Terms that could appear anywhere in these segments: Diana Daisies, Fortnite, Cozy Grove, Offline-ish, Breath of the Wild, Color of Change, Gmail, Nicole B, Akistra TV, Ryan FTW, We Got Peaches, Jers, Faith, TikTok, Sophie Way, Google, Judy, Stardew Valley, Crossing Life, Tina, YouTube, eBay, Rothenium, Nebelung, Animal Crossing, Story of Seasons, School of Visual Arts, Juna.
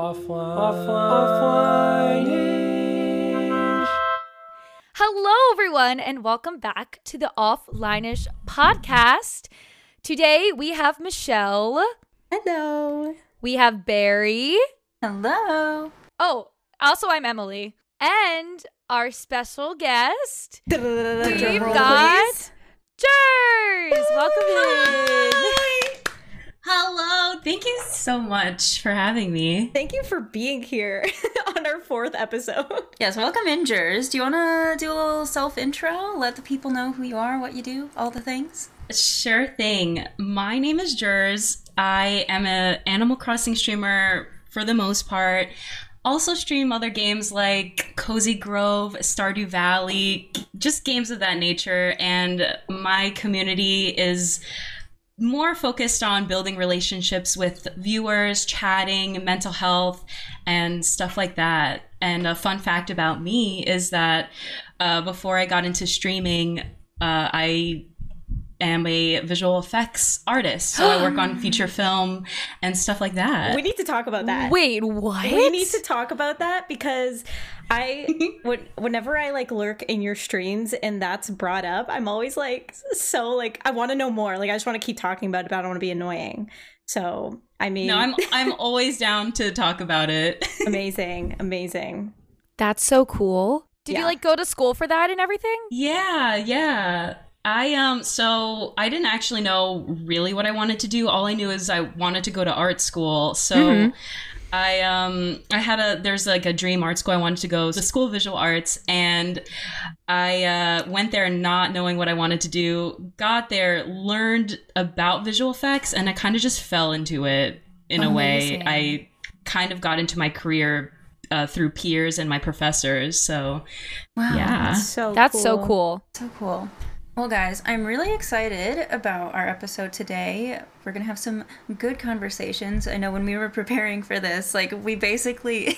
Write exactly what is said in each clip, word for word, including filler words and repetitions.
Offline. Offline. Offline-ish. Hello, everyone, and welcome back to the Offline-ish podcast. Today we have Michelle. Hello. We have Barry. Hello. Oh, also I'm Emily. And our special guest, we've got Jers. Welcome in. Hi. Hello. Thank you so much for having me. Thank you for being here on our fourth episode. Yes, welcome in, Jers. Do you want to do a little self-intro? Let the people know who you are, what you do, all the things? Sure thing. My name is Jers. I am an Animal Crossing streamer for the most part. Also stream other games like Cozy Grove, Stardew Valley, just games of that nature. And my community is more focused on building relationships with viewers, chatting, mental health, and stuff like that. And a fun fact about me is that uh, before I got into streaming, uh, I... am a visual effects artist, so I work on feature film and stuff like that. We need to talk about that. Wait, what? We need to talk about that because I, when, whenever I like lurk in your streams and that's brought up, I'm always like, so like, I want to know more. Like, I just want to keep talking about it, but I don't want to be annoying. So, I mean. No, I'm, I'm always down to talk about it. Amazing. Amazing. That's so cool. Did yeah. you like go to school for that and everything? Yeah. Yeah. I um so I didn't actually know really what I wanted to do. All I knew is I wanted to go to art school. So mm-hmm. I um I had a there's like a dream art school I wanted to go, the School of Visual Arts, and I uh, went there not knowing what I wanted to do. Got there, learned about visual effects, and I kind of just fell into it in Amazing. a way. I kind of got into my career Uh, through peers and my professors. So wow, yeah, that's so that's cool. so cool. So cool. Well, guys, I'm really excited about our episode today. We're going to have some good conversations. I know when we were preparing for this, like, we basically,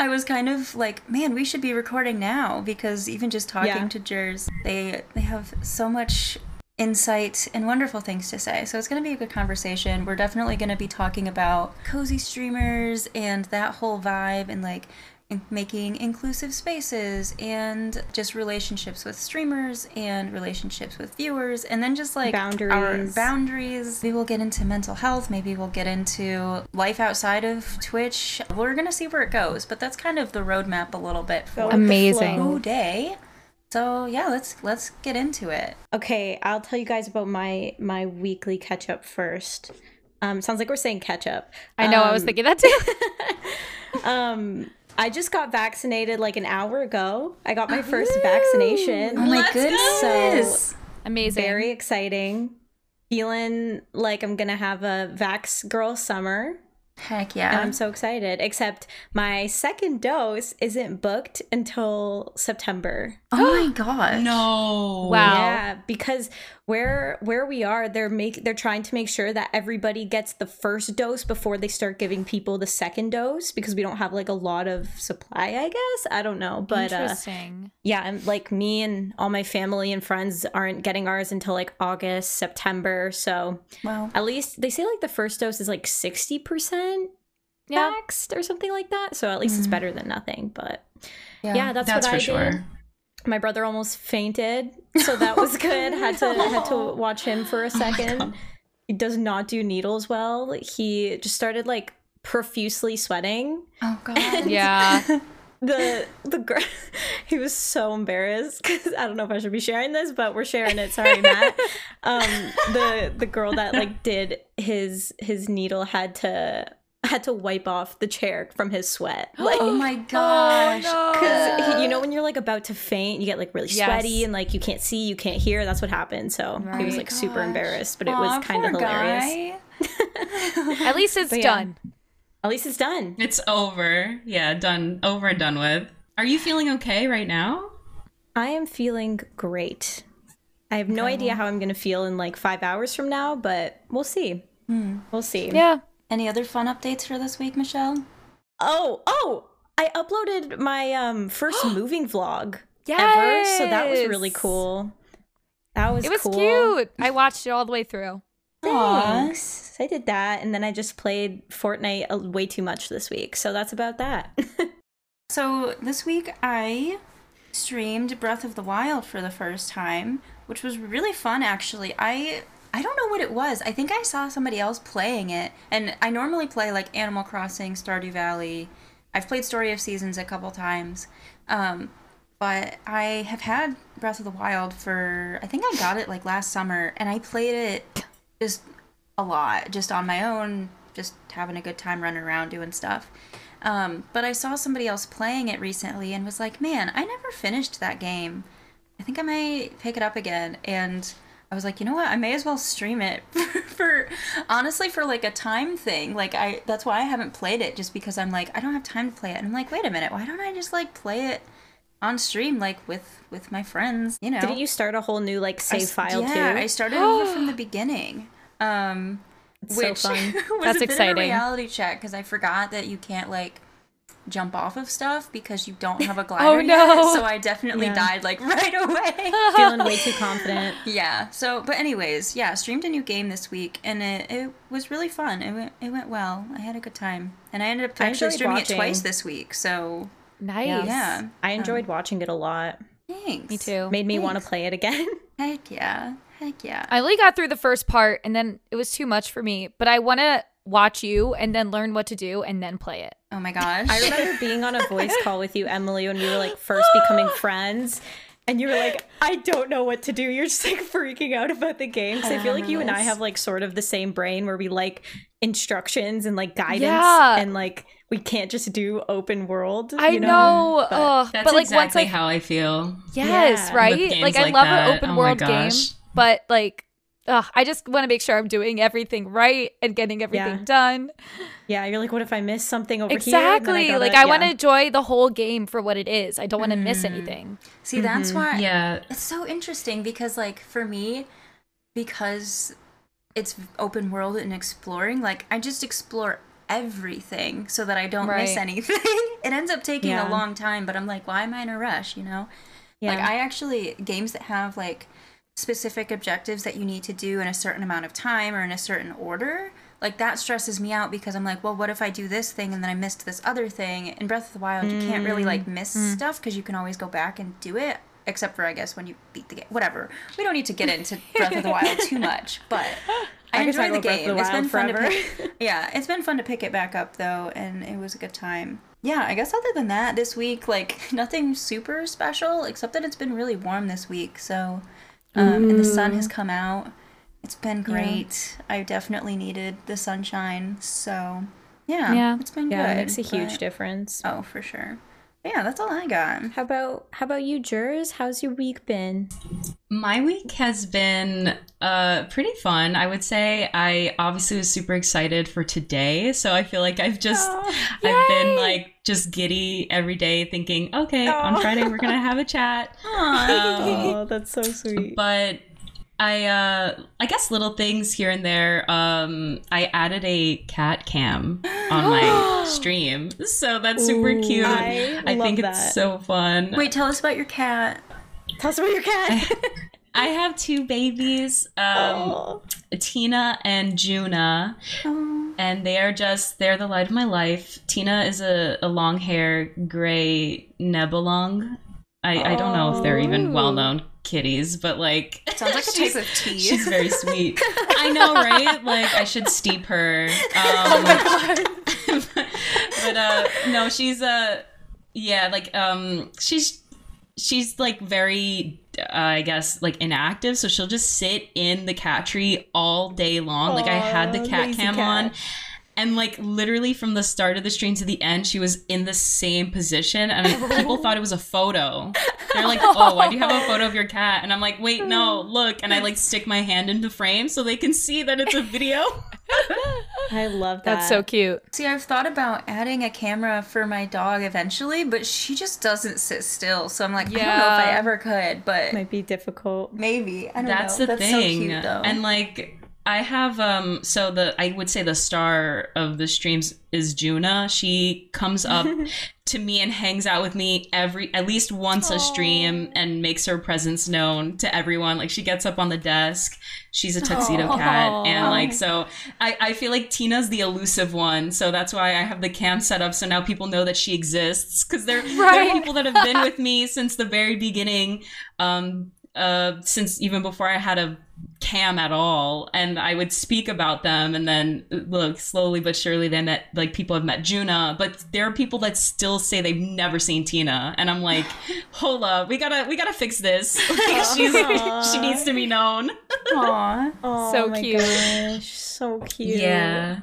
I was kind of like, man, we should be recording now, because even just talking yeah. to Jers, they they have so much insight and wonderful things to say. So it's going to be a good conversation. We're definitely going to be talking about cozy streamers and that whole vibe and, like, making inclusive spaces and just relationships with streamers and relationships with viewers, and then just like boundaries. Our boundaries. We will get into mental health. Maybe we'll get into life outside of Twitch. We're gonna see where it goes, but that's kind of the roadmap a little bit for amazing the flow day. So yeah, let's let's get into it. Okay, I'll tell you guys about my my weekly catch up first. Um, sounds like we're saying catch up. I know. Um, I was thinking that too. um. I just got vaccinated like an hour ago. I got my first Ooh. vaccination. Oh my Let's goodness. So amazing. Very exciting. Feeling like I'm going to have a Vax Girl summer. Heck yeah. And I'm so excited. Except my second dose isn't booked until September. Oh my gosh. No. Wow. Yeah, because where where we are, they're make they're trying to make sure that everybody gets the first dose before they start giving people the second dose, because we don't have like a lot of supply, I guess. I don't know. But interesting. Uh, yeah, and like me and all my family and friends aren't getting ours until like August, September. So wow. at least they say like the first dose is like sixty percent. Yeah. Vaxxed or something like that, so at least mm. it's better than nothing. But yeah, yeah that's, that's what I for did. Sure. My brother almost fainted, so that was good. Had to oh. had to watch him for a second. Oh, he does not do needles well. He just started like profusely sweating. Oh god, yeah. The the gr- he was so embarrassed because I don't know if I should be sharing this, but we're sharing it. Sorry, Matt. Um, the the girl that like did his his needle had to had to wipe off the chair from his sweat. Like, oh my gosh! Because oh, no. you know when you're like about to faint, you get like really yes. sweaty and like you can't see, you can't hear. That's what happened. So right. he was like gosh. super embarrassed, but Aww, it was kind of hilarious. At least it's but, yeah. done. At least it's done. It's over. Yeah, done. Over and done with. Are you feeling okay right now? I am feeling great. I have no oh. idea how I'm going to feel in like five hours from now, but we'll see. Mm. We'll see. Yeah. Any other fun updates for this week, Michelle? Oh, oh, I uploaded my um, first moving vlog yes! ever. So that was really cool. That was cool. It was cool. cute. I watched it all the way through. Thanks. I did that, and then I just played Fortnite way too much this week, so that's about that. So this week I streamed Breath of the Wild for the first time, which was really fun, actually. I I don't know what it was. I think I saw somebody else playing it, and I normally play like Animal Crossing, Stardew Valley. I've played Story of Seasons a couple times, um, but I have had Breath of the Wild for, I think I got it like last summer, and I played it just a lot, just on my own, just having a good time running around doing stuff. Um, but I saw somebody else playing it recently and was like, man, I never finished that game. I think I might pick it up again. And I was like, you know what? I may as well stream it for, for honestly, for like a time thing. Like I, that's why I haven't played it, just because I'm like, I don't have time to play it. And I'm like, wait a minute, why don't I just like play it on stream, like with, with my friends, you know? Didn't you start a whole new like save I, file yeah, too? Yeah, I started over from the beginning. Um, It's which so fun. was That's a bit exciting. Of a reality check, because I forgot that you can't like jump off of stuff because you don't have a glider. Oh no! Yet, so I definitely yeah. died like right away. Feeling way too confident. Yeah. So, but anyways, yeah, streamed a new game this week, and it, it was really fun. It went it went well. I had a good time, and I ended up actually streaming watching. it twice this week. So nice. Yeah, I enjoyed um, watching it a lot. Thanks. Me too. Made me want to play it again. Heck yeah. Heck yeah. I only got through the first part and then it was too much for me, but I want to watch you and then learn what to do and then play it. Oh my gosh. I remember being on a voice call with you, Emily, when we were like first becoming friends, and you were like, I don't know what to do. You're just like freaking out about the game. Because I, I feel like you this. and I have like sort of the same brain where we like instructions and like guidance yeah. and like we can't just do open world. I you know. know. But uh, that's but, like, exactly once I, how I feel. Yes, yeah. right? Like, like I love that. an open oh world game. But like, ugh, I just want to make sure I'm doing everything right and getting everything yeah. done. Yeah, you're like, what if I miss something over exactly. here? Exactly. Like, I yeah. want to enjoy the whole game for what it is. I don't want to mm. miss anything. See, mm-hmm. that's why yeah. it's so interesting, because like for me, because it's open world and exploring, like I just explore everything so that I don't right. miss anything. It ends up taking yeah. a long time, but I'm like, why am I in a rush, you know? Yeah. Like I actually, games that have like specific objectives that you need to do in a certain amount of time or in a certain order, like that stresses me out, because I'm like, well, what if I do this thing and then I missed this other thing? In Breath of the Wild, mm. you can't really like miss mm. stuff, because you can always go back and do it, except for I guess when you beat the game. Whatever, we don't need to get into Breath of the Wild too much, but I, I enjoy the game. The it's been fun forever. to pick, yeah, it's been fun to pick it back up though, and it was a good time. Yeah, I guess other than that, this week like nothing super special, except that it's been really warm this week, so. Um, and the sun has come out. It's been great. Yeah. I definitely needed the sunshine. So, yeah, yeah. it's been yeah, good. It makes a but... huge difference. Oh, for sure. But yeah, that's all I got. How about how about you, Jers? How's your week been? My week has been uh, pretty fun, I would say. I obviously was super excited for today, so I feel like I've just, oh, I've been like just giddy every day thinking, okay, oh. on Friday we're going to have a chat. Oh, um, that's so sweet. But I uh, I guess little things here and there. Um, I added a cat cam on my stream, so that's super Ooh, cute. I, I love think that. It's so fun. Wait, tell us about your cat. Tell us about your cat. I have two babies, um, Tina and Juna, Aww. and they are just, they're the light of my life. Tina is a, a long hair, gray Nebelung. I, I don't know if they're even well-known kitties, but like sounds like a type of tea. She's very sweet. I know, right? Like I should steep her. Um, oh my god! but but uh, no, she's uh, yeah, like um, she's she's like very. Uh, I guess like inactive, so she'll just sit in the cat tree all day long. Aww, like I had the cat cam cat. on, and like literally from the start of the stream to the end she was in the same position, and people thought it was a photo. They're like, oh, why do you have a photo of your cat? And I'm like, wait, no, look. And I like stick my hand into frame so they can see that it's a video. I love that. That's so cute. See, I've thought about adding a camera for my dog eventually, but she just doesn't sit still. So I'm like, yeah. I don't know if I ever could, but might be difficult. Maybe. I don't That's know. The That's thing. So cute, though. And like I have, um, so the, I would say the star of the streams is Juna. She comes up to me and hangs out with me every, at least once Aww. a stream, and makes her presence known to everyone. Like, she gets up on the desk. She's a tuxedo Aww. cat. And like, so I, I feel like Tina's the elusive one. So that's why I have the camp set up. So now people know that she exists, because there, right? there are people that have been with me since the very beginning. Um, uh, since even before I had a cam at all, and I would speak about them, and then look, slowly but surely they met, like, people have met Juna, but there are people that still say they've never seen Tina, and I'm like, hold up, we gotta we gotta fix this. Like, she's, she needs to be known. Aww. Oh, so cute. Gosh, so cute. Yeah.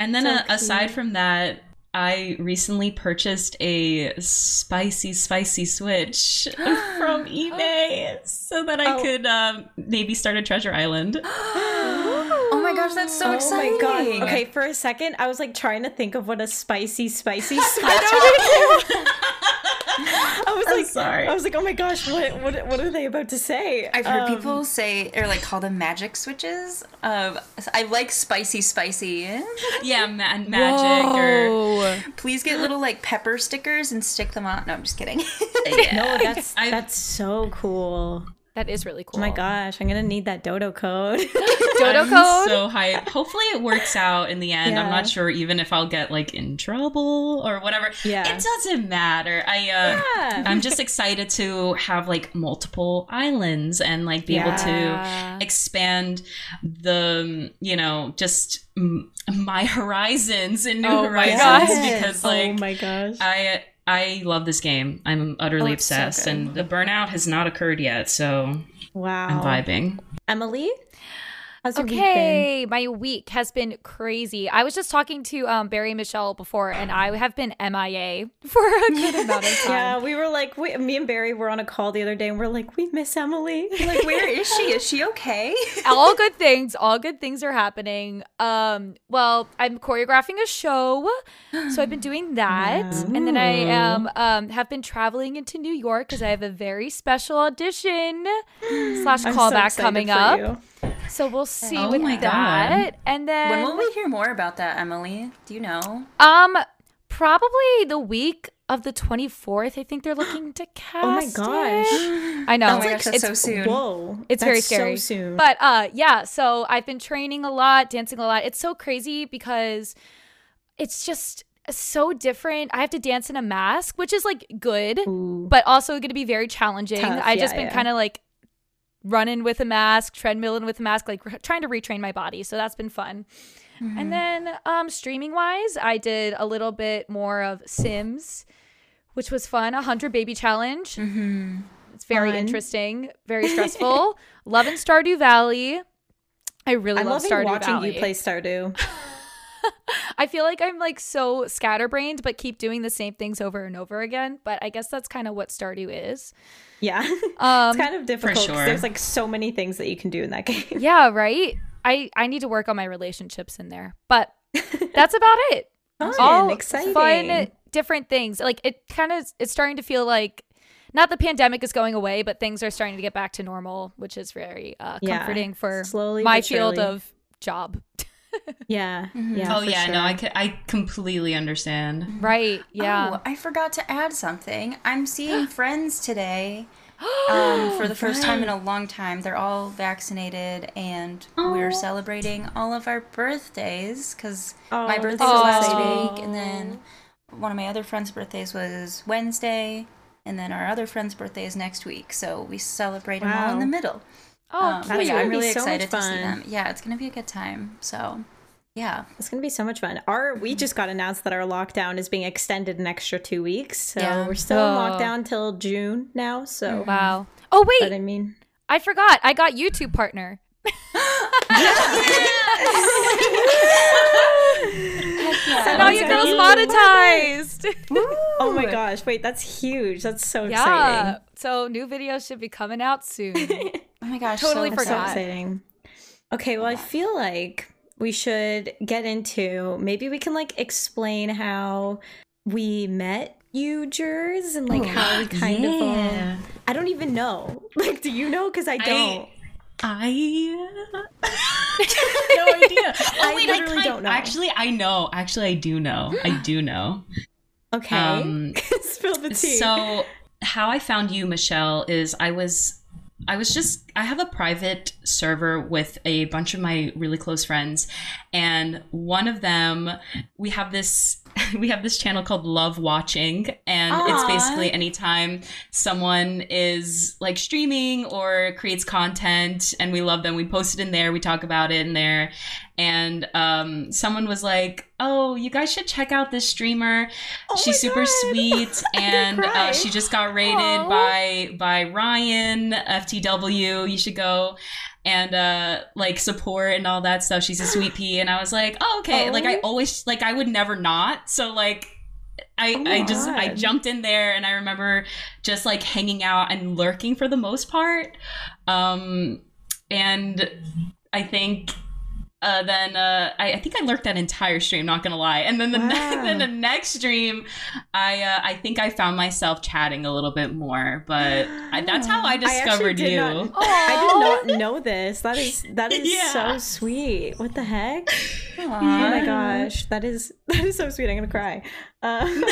And then so a, aside from that, I recently purchased a spicy, spicy Switch from eBay so that I oh. could um, maybe start a Treasure Island. Oh my gosh, that's so oh exciting. My God. Okay, for a second, I was like trying to think of what a spicy, spicy Switch was. I was I'm like, sorry. I was like, oh my gosh, what, what, what are they about to say? I've heard um, people say, or like call them magic switches. Um, I like spicy, spicy. Yeah, ma magic. Whoa. Or please get little like pepper stickers and stick them on. No, I'm just kidding. Yeah. No, that's I, that's so cool. That is really cool. Oh my gosh, I'm gonna need that dodo code. Dodo I'm code. So hyped. Hopefully it works out in the end. Yeah. I'm not sure even if I'll get like in trouble or whatever. Yeah. It doesn't matter. I uh yeah. I'm just excited to have like multiple islands and like be yeah. able to expand the, you know, just m my horizons and new oh horizons because like oh my gosh. I I love this game. I'm utterly oh, obsessed, so and the burnout has not occurred yet, so wow. I'm vibing. Emily? How's your okay, week been? My week has been crazy. I was just talking to um, Barry and Michelle before, and I have been M I A for a good amount of time. Yeah, we were like, we, me and Barry were on a call the other day, and we're like, we miss Emily. We're like, where is she? Is she okay? All good things. All good things are happening. Um, well, I'm choreographing a show, so I've been doing that, yeah. and then I am um, have been traveling into New York because I have a very special audition slash callback so coming up. You. So we'll see oh with my that. God. And then when will we hear more about that, Emily? Do you know? Um, probably the week of the twenty-fourth. I think they're looking to cast. Oh my gosh. It. I know. That's like, that's it's so soon. Whoa. It's that's very scary. So soon. But uh yeah, so I've been training a lot, dancing a lot. It's so crazy because it's just so different. I have to dance in a mask, which is like good, Ooh. but also gonna be very challenging. Tough. I've yeah, just been yeah. kinda like running with a mask, treadmilling with a mask, like trying to retrain my body. So that's been fun. Mm-hmm. And then um, streaming wise, I did a little bit more of Sims, which was fun. one hundred Baby Challenge. Mm-hmm. It's very fun. Interesting, very stressful. Loving Stardew Valley. I really I love Stardew watching Valley. You play Stardew. I feel like I'm like so scatterbrained, but keep doing the same things over and over again. But I guess that's kind of what Stardew is. Yeah, um, it's kind of difficult. Sure. There's like so many things that you can do in that game. Yeah, right. I I need to work on my relationships in there, but that's about it. Fun, all exciting, fun, different things. Like it kind of it's starting to feel like not the pandemic is going away, but things are starting to get back to normal, which is very uh, comforting yeah, for slowly my field of job. Yeah, yeah. Oh yeah, sure. No, I can, I completely understand. Right. Yeah. Oh, I forgot to add something. I'm seeing friends today um, for the first time in a long time. They're all vaccinated, and oh. we're celebrating all of our birthdays because oh, my birthday was oh. last week, and then one of my other friends' birthdays was Wednesday, and then our other friend's birthday is next week. So we celebrate wow. them all in the middle. Oh, um, that's yeah, I'm really so excited to see them. Yeah, it's gonna be a good time. So, yeah, it's gonna be so much fun. Our we just got announced that our lockdown is being extended an extra two weeks, so yeah. we're still oh. in lockdown till June now. So wow. Oh wait, but I mean, I forgot. I got YouTube partner. Yeah, so now you girls monetized. Oh my gosh, wait, that's huge. That's so yeah. exciting. So new videos should be coming out soon. Oh my gosh, totally so, forgot. So exciting. Okay, well, I feel like we should get into maybe we can like explain how we met you, Jers, and like Ooh, how we kind yeah. of um, I don't even know. Like, do you know? Because I don't. I, I... No idea. Oh, I wait, literally I don't know. Actually, I know. Actually, I do know. I do know. Okay. Um, Spill the tea. So how I found you, Michelle, is I was, I was just, I have a private server with a bunch of my really close friends. And one of them, we have this, we have this channel called Love Watching. And Aww. It's basically anytime someone is like streaming or creates content and we love them, we post it in there, we talk about it in there. And um, someone was like, oh, you guys should check out this streamer. Oh She's super God. Sweet. And uh, she just got rated Aww. by by Ryan F T W. You should go and uh, like support and all that stuff. She's a sweet pea. And I was like, oh, okay. Oh. Like I always, like I would never not. So like. I, oh I just, God. I jumped in there and I remember just like hanging out and lurking for the most part. Um, and I think... Uh, then uh, I, I think I lurked that entire stream, not gonna lie. And then the wow. ne- then the next stream, I uh, I think I found myself chatting a little bit more. But I, that's how I discovered I you. Not, I did not know this. That is that is yeah. so sweet. What the heck? Aww. Oh my gosh, that is that is so sweet. I'm gonna cry. Um,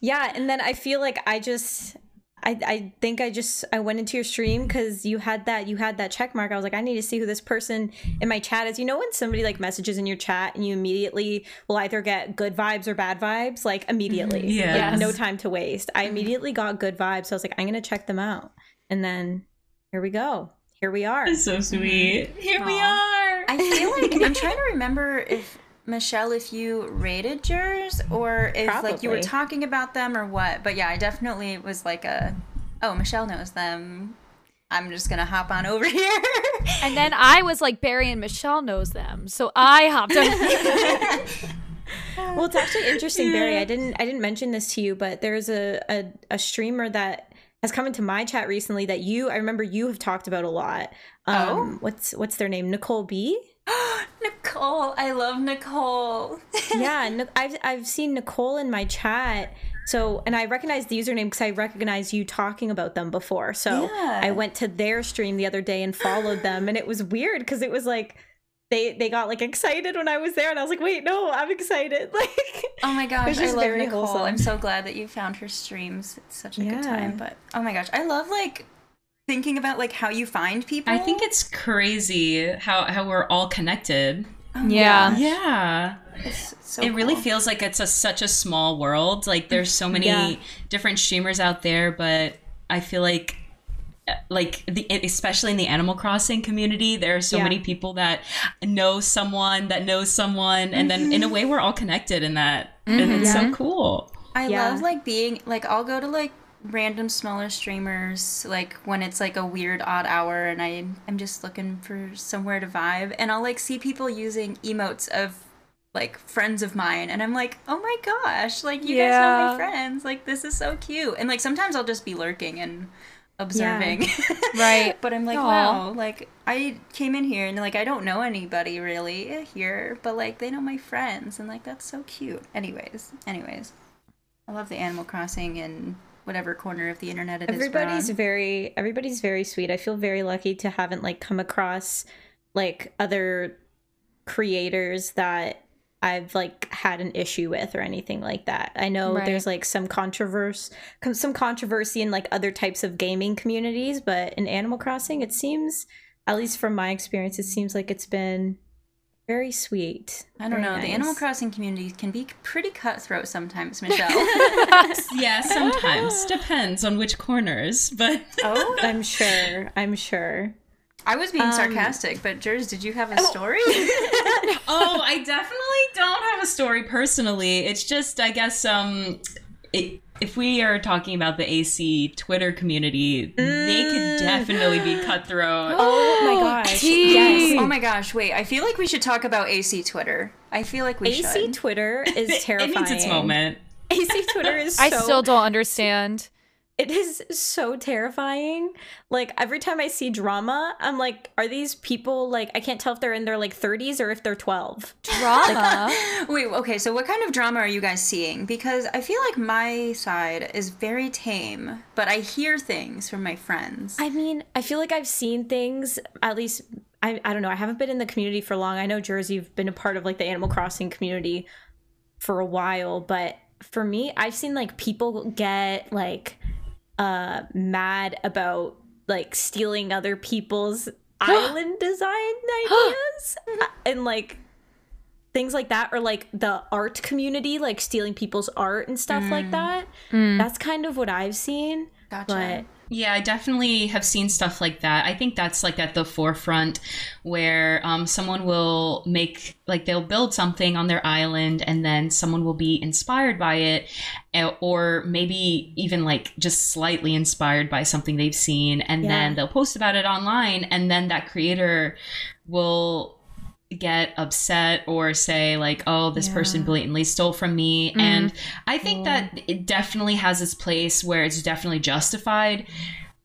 yeah, and then I feel like I just. I, I think I just I went into your stream because you had that you had that check mark. I was like, I need to see who this person in my chat is. You know when somebody like messages in your chat and you immediately will either get good vibes or bad vibes, like immediately. Yeah. Yes. Like, no time to waste. I immediately got good vibes. So I was like, I'm gonna check them out. And then here we go. Here we are. That's so sweet. Here Aww. We are. I feel like I'm trying to remember if Michelle, if you rated Jers or if Probably. Like you were talking about them or what, but yeah, I definitely was like a, oh, Michelle knows them. I'm just gonna hop on over here. And then I was like, Barry and Michelle knows them, so I hopped on. Well, it's actually interesting, Barry. I didn't, I didn't mention this to you, but there's a a, a streamer that has come into my chat recently that you, I remember you have talked about a lot. Um, oh, what's what's their name? Nicole B. Nicole, I love Nicole. Yeah, I've I've seen Nicole in my chat. So, and I recognize the username because I recognized you talking about them before. So yeah. I went to their stream the other day and followed them, and it was weird because it was like they they got like excited when I was there, and I was like, wait, no, I'm excited. Like, oh my gosh, I love Nicole. Wholesome. I'm so glad that you found her streams. It's such a yeah. good time. But oh my gosh, I love like. Thinking about like how you find people. I think it's crazy how how we're all connected. Oh, yeah, yeah. It's so it cool. really feels like it's a, such a small world. Like there's so many yeah. different streamers out there, but I feel like like the especially in the Animal Crossing community, there are so yeah. many people that know someone that knows someone, mm-hmm. and then in a way we're all connected in that, mm-hmm. and it's yeah. so cool. I yeah. love like being like I'll go to like. Random smaller streamers like when it's like a weird odd hour and I I'm just looking for somewhere to vibe and I'll like see people using emotes of like friends of mine and I'm like, oh my gosh, like you yeah. guys know my friends, like this is so cute. And like sometimes I'll just be lurking and observing yeah. right but I'm like Aww. Wow, like I came in here and like I don't know anybody really here but like they know my friends and like that's so cute. Anyways anyways I love the Animal Crossing and whatever corner of the internet it is. Everybody's very, everybody's very sweet. I feel very lucky to haven't like come across like other creators that I've like had an issue with or anything like that. I know right. there's like some controversy, some controversy in like other types of gaming communities, but in Animal Crossing, it seems, at least from my experience, it seems like it's been very sweet. I don't very know. Nice. The Animal Crossing community can be pretty cutthroat sometimes, Michelle. Yeah, sometimes. Depends on which corners, but... Oh, I'm sure. I'm sure. I was being um, sarcastic, but Jers, did you have a story? Oh. oh, I definitely don't have a story personally. It's just, I guess, um, it, if we are talking about the A C Twitter community, mm. they could definitely be cutthroat. Oh, my gosh. Geez. Yes. Oh my gosh, wait, I feel like we should talk about A C Twitter. I feel like we A C should. A C Twitter is terrifying. It needs its moment. A C Twitter is so... I still don't understand. It is so terrifying. Like, every time I see drama, I'm like, are these people, like, I can't tell if they're in their, like, thirties or if they're twelve. Drama? Like, wait, okay, so what kind of drama are you guys seeing? Because I feel like my side is very tame, but I hear things from my friends. I mean, I feel like I've seen things, at least I, I don't know. I haven't been in the community for long. I know, Jers, you've been a part of like the Animal Crossing community for a while, but for me, I've seen like people get like uh, mad about like stealing other people's island design ideas and like things like that, or like the art community, like stealing people's art and stuff mm. like that. Mm. That's kind of what I've seen. Gotcha. But yeah, I definitely have seen stuff like that. I think that's like at the forefront where um, someone will make, like they'll build something on their island and then someone will be inspired by it, or maybe even like just slightly inspired by something they've seen. And yeah. then they'll post about it online, and then that creator will get upset or say like, oh, this yeah. person blatantly stole from me. Mm-hmm. And I think cool. that it definitely has its place where it's definitely justified,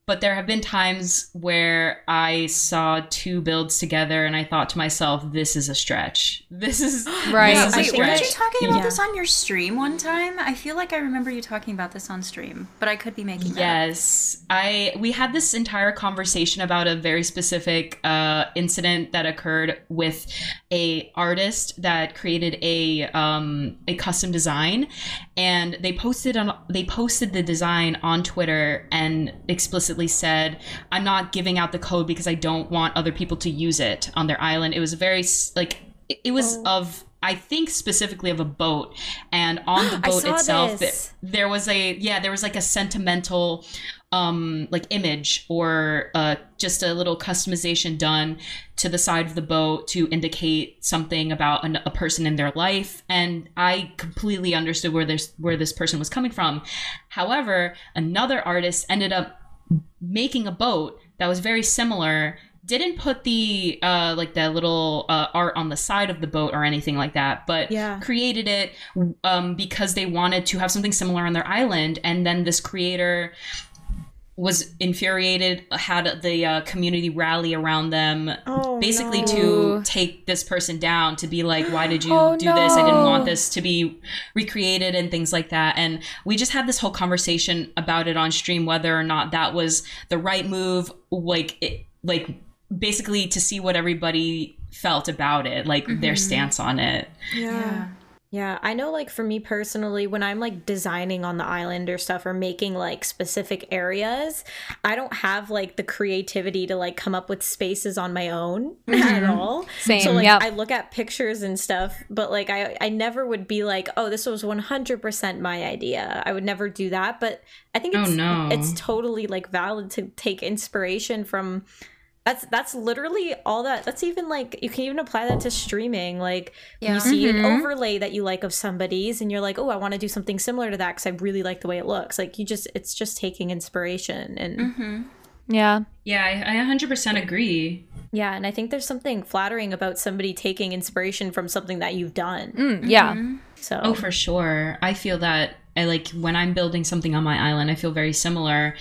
but there have been times where I saw two builds together and I thought to myself, this is a stretch. This is right. This is Wait, weren't you talking about yeah. this on your stream one time? I feel like I remember you talking about this on stream, but I could be making that Yes. up. I, we had this entire conversation about a very specific uh, incident that occurred with a artist that created a, um, a custom design, and they posted on, they posted the design on Twitter and explicitly said, I'm not giving out the code because I don't want other people to use it on their island. It was very like it, it was oh. of I think specifically of a boat, and on the boat itself it, there was a yeah there was like a sentimental um like image or uh just a little customization done to the side of the boat to indicate something about an, a person in their life, and I completely understood where this where this person was coming from. However, another artist ended up making a boat that was very similar, didn't put the uh like that little uh, art on the side of the boat or anything like that, but yeah. created it um because they wanted to have something similar on their island. And then this creator was infuriated, had the uh, community rally around them oh, basically no. to take this person down, to be like, why did you oh, do no. this? I didn't want this to be recreated and things like that. And we just had this whole conversation about it on stream, whether or not that was the right move, like it, like basically to see what everybody felt about it, like mm-hmm. their stance on it. Yeah. yeah. Yeah, I know, like, for me personally, when I'm, like, designing on the island or stuff, or making, like, specific areas, I don't have, like, the creativity to, like, come up with spaces on my own mm-hmm. at all. Same, So, like, yep. I look at pictures and stuff, but, like, I, I never would be like, oh, this was one hundred percent my idea. I would never do that, but I think it's, oh, no. it's totally, like, valid to take inspiration from... That's that's literally all that. That's even like, you can even apply that to streaming. Like yeah. you see mm-hmm. an overlay that you like of somebody's, and you're like, oh, I want to do something similar to that because I really like the way it looks. Like you just, it's just taking inspiration. And mm-hmm. yeah, yeah, I, I one hundred percent agree. Yeah, and I think there's something flattering about somebody taking inspiration from something that you've done. Mm, yeah. Mm-hmm. So oh, for sure. I feel that. I like when I'm building something on my island, I feel very similar.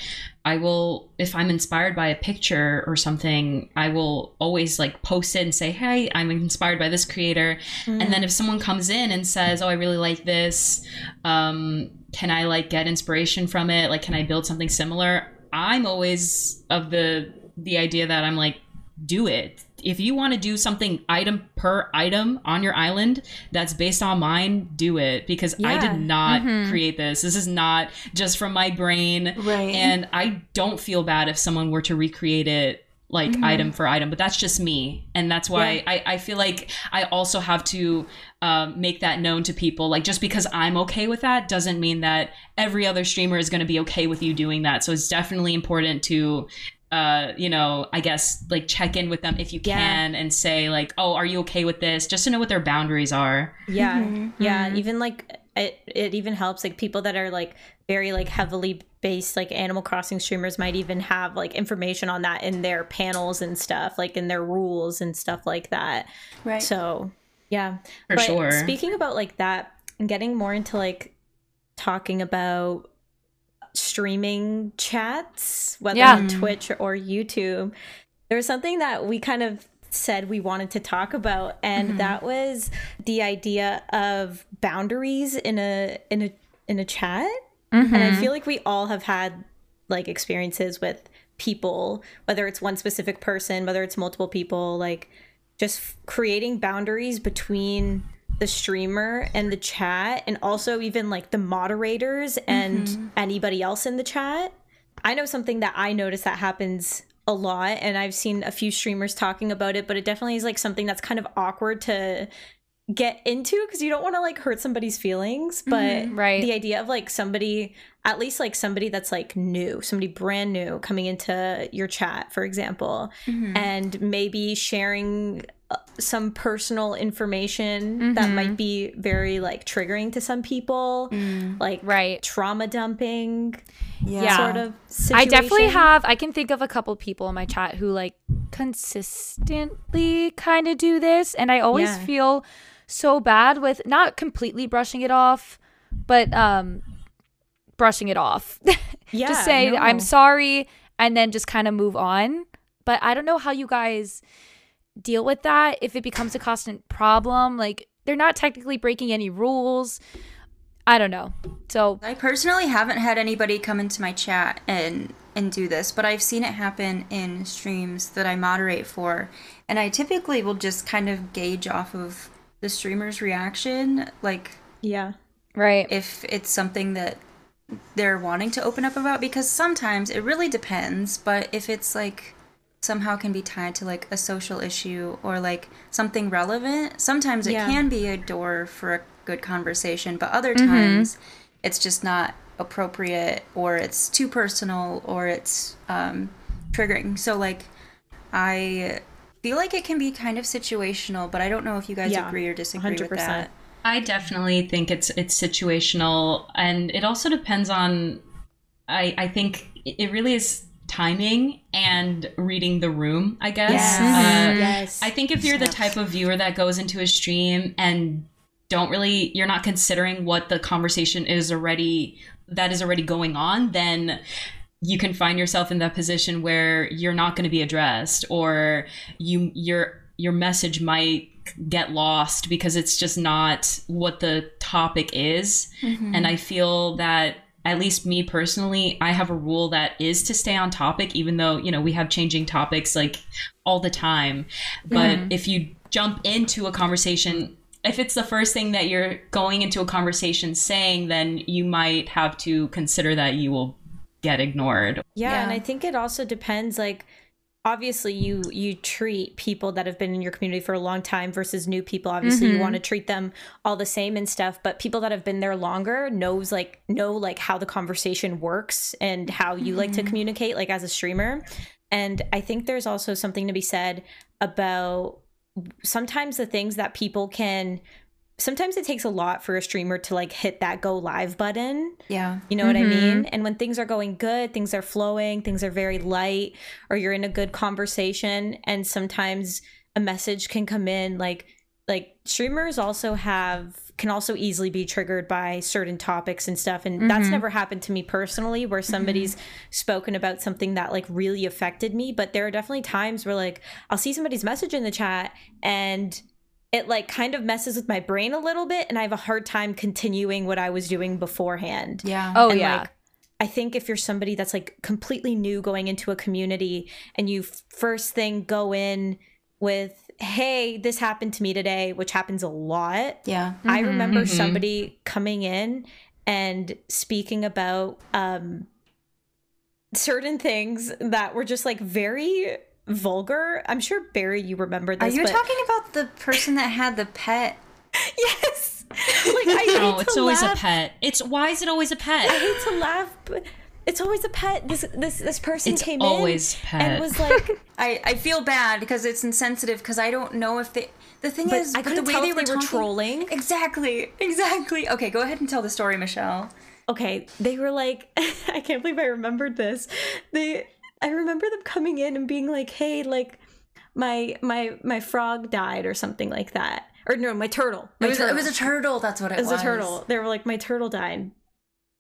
I will, if I'm inspired by a picture or something, I will always like post it and say, hey, I'm inspired by this creator. Mm. And then if someone comes in and says, oh, I really like this, um, can I like get inspiration from it? Like, can I build something similar? I'm always of the, the idea that I'm like, do it. If you want to do something item per item on your island that's based on mine, do it, because yeah. I did not mm-hmm. create this. This is not just from my brain. Right. And I don't feel bad if someone were to recreate it like mm-hmm. item for item, but that's just me. And that's why yeah. I, I feel like I also have to um, make that known to people. Like just because I'm okay with that doesn't mean that every other streamer is going to be okay with you doing that. So it's definitely important to uh you know I guess like check in with them if you can yeah. and say like, oh, are you okay with this, just to know what their boundaries are. Yeah mm-hmm. yeah mm-hmm. Even like it it even helps like people that are like very like heavily based like Animal Crossing streamers might even have like information on that in their panels and stuff, like in their rules and stuff like that, right? So yeah, for but sure. Speaking about like that and getting more into like talking about streaming chats, whether yeah. on Twitch or YouTube, there was something that we kind of said we wanted to talk about, and mm-hmm. that was the idea of boundaries in a in a in a chat. Mm-hmm. And I feel like we all have had like experiences with people, whether it's one specific person, whether it's multiple people, like just f- creating boundaries between the streamer and the chat, and also even like the moderators and mm-hmm. anybody else in the chat. I know something that I notice that happens a lot, and I've seen a few streamers talking about it, but it definitely is like something that's kind of awkward to get into because you don't want to like hurt somebody's feelings, but mm-hmm, right. the idea of like somebody, at least like somebody that's like new, somebody brand new coming into your chat, for example, mm-hmm. and maybe sharing some personal information mm-hmm. that might be very like triggering to some people, mm, like right. trauma dumping yeah. sort of situation. I definitely have, I can think of a couple people in my chat who like consistently kind of do this, and I always yeah. feel so bad with not completely brushing it off, but um brushing it off. yeah, just say no. I'm sorry and then just kind of move on. But I don't know how you guys deal with that if it becomes a constant problem. Like, they're not technically breaking any rules. I don't know. So I personally haven't had anybody come into my chat and and do this, but I've seen it happen in streams that I moderate for, and I typically will just kind of gauge off of the streamer's reaction, like yeah right if it's something that they're wanting to open up about, because sometimes it really depends. But if it's like somehow can be tied to like a social issue or like something relevant, sometimes it yeah. can be a door for a good conversation, but other mm-hmm. times it's just not appropriate, or it's too personal, or it's um triggering. So like I feel like it can be kind of situational, but I don't know if you guys yeah, agree or disagree one hundred percent. With that. I definitely think it's it's situational, and it also depends on I I think it really is timing and reading the room, I guess. Yes. Uh, yes. I think if you're the type of viewer that goes into a stream and don't really, you're not considering what the conversation is already, that is already going on, then you can find yourself in that position where you're not going to be addressed, or you, your, your message might get lost because it's just not what the topic is. Mm-hmm. And I feel that, at least me personally, I have a rule that is to stay on topic, even though, you know, we have changing topics like all the time. But mm. if you jump into a conversation, if it's the first thing that you're going into a conversation saying, then you might have to consider that you will get ignored. Yeah, yeah. And I think it also depends, like, obviously you you treat people that have been in your community for a long time versus new people. Obviously mm-hmm. you want to treat them all the same and stuff, but people that have been there longer knows like know like how the conversation works and how you mm-hmm. like to communicate like as a streamer. And I think there's also something to be said about sometimes the things that people can sometimes it takes a lot for a streamer to like hit that go live button. Yeah. You know mm-hmm. what I mean? And when things are going good, things are flowing, things are very light, or you're in a good conversation, and sometimes a message can come in like like streamers also have can also easily be triggered by certain topics and stuff. And mm-hmm. that's never happened to me personally, where somebody's mm-hmm. spoken about something that like really affected me. But there are definitely times where like I'll see somebody's message in the chat and it like kind of messes with my brain a little bit, and I have a hard time continuing what I was doing beforehand. Yeah. Oh, and, yeah. Like, I think if you're somebody that's like completely new going into a community, and you first thing go in with, hey, this happened to me today, which happens a lot. Yeah. Mm-hmm, I remember mm-hmm. somebody coming in and speaking about um, certain things that were just like very vulgar. I'm sure, Barry, you remember this. Are you but... talking about the person that had the pet? Yes. Like, I no, it's always laugh. a pet. It's why is it always a pet? I hate to laugh, but it's always a pet. This this this person it's came always in pet. And was like, I, I feel bad because it's insensitive, because I don't know if they. The thing but is, I but the way they, they were talking, trolling. Exactly, exactly. Okay, go ahead and tell the story, Michelle. Okay, they were like, I can't believe I remembered this. They, I remember them coming in and being like, hey, like my my my frog died or something like that. Or no, my turtle. My it, was, turtle. it was a turtle. That's what it, it was. It was a turtle. They were like, my turtle died.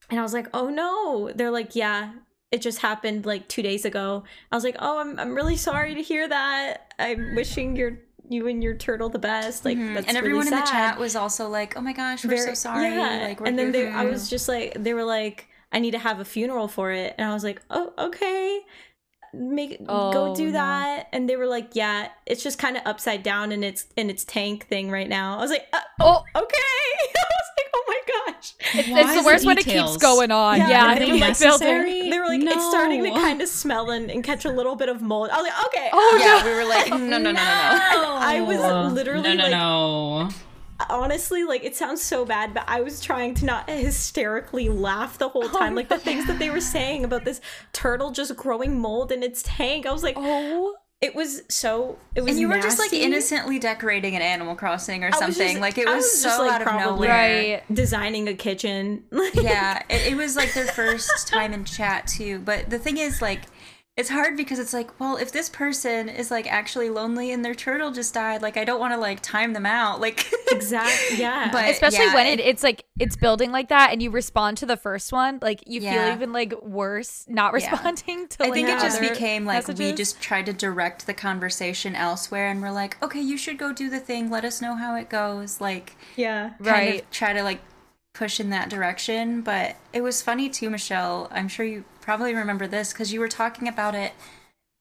And I was like, oh no. They're like, yeah, it just happened like two days ago. I was like, oh, I'm I'm really sorry to hear that. I'm wishing your you and your turtle the best. Like, mm-hmm. that's and everyone really in sad. The chat was also like, oh my gosh, we're Very, so sorry. Yeah. Like, we're and then they, I was just like, they were like, I need to have a funeral for it. And I was like, oh, okay. make oh, go do that. No. And they were like, yeah, it's just kind of upside down and it's in its tank thing right now. I was like, uh, oh, oh, okay. I was like, oh my gosh. It's, it's the worst when it keeps going on. Yeah, yeah I think like necessary. They were like, no. It's starting to kind of smell and, and catch a little bit of mold. I was like, okay. Oh yeah, no. We were like, no, no, no, no, no. I was literally no, no, like, no. Honestly, like, it sounds so bad, but I was trying to not hysterically laugh the whole time. Oh, like, the things that they were saying about this turtle just growing mold in its tank. I was like, oh, it was so, it was And you nasty. Were just, like, innocently decorating an Animal Crossing or something. Just, like, it was, was so just, like, out of nowhere. Right. Designing a kitchen. Yeah, it, it was, like, their first time in chat, too. But the thing is, like, it's hard because it's like, well, if this person is like actually lonely and their turtle just died, like I don't want to like time them out, like exactly, yeah. But especially yeah, when it, it's like it's building like that, and you respond to the first one, like you yeah. feel even like worse not responding yeah. to. Like, I think it just became like messages. We just tried to direct the conversation elsewhere, and we're like, okay, you should go do the thing. Let us know how it goes. Like yeah, kind right. of try to like push in that direction. But it was funny too, Michelle. I'm sure you probably remember this because you were talking about it,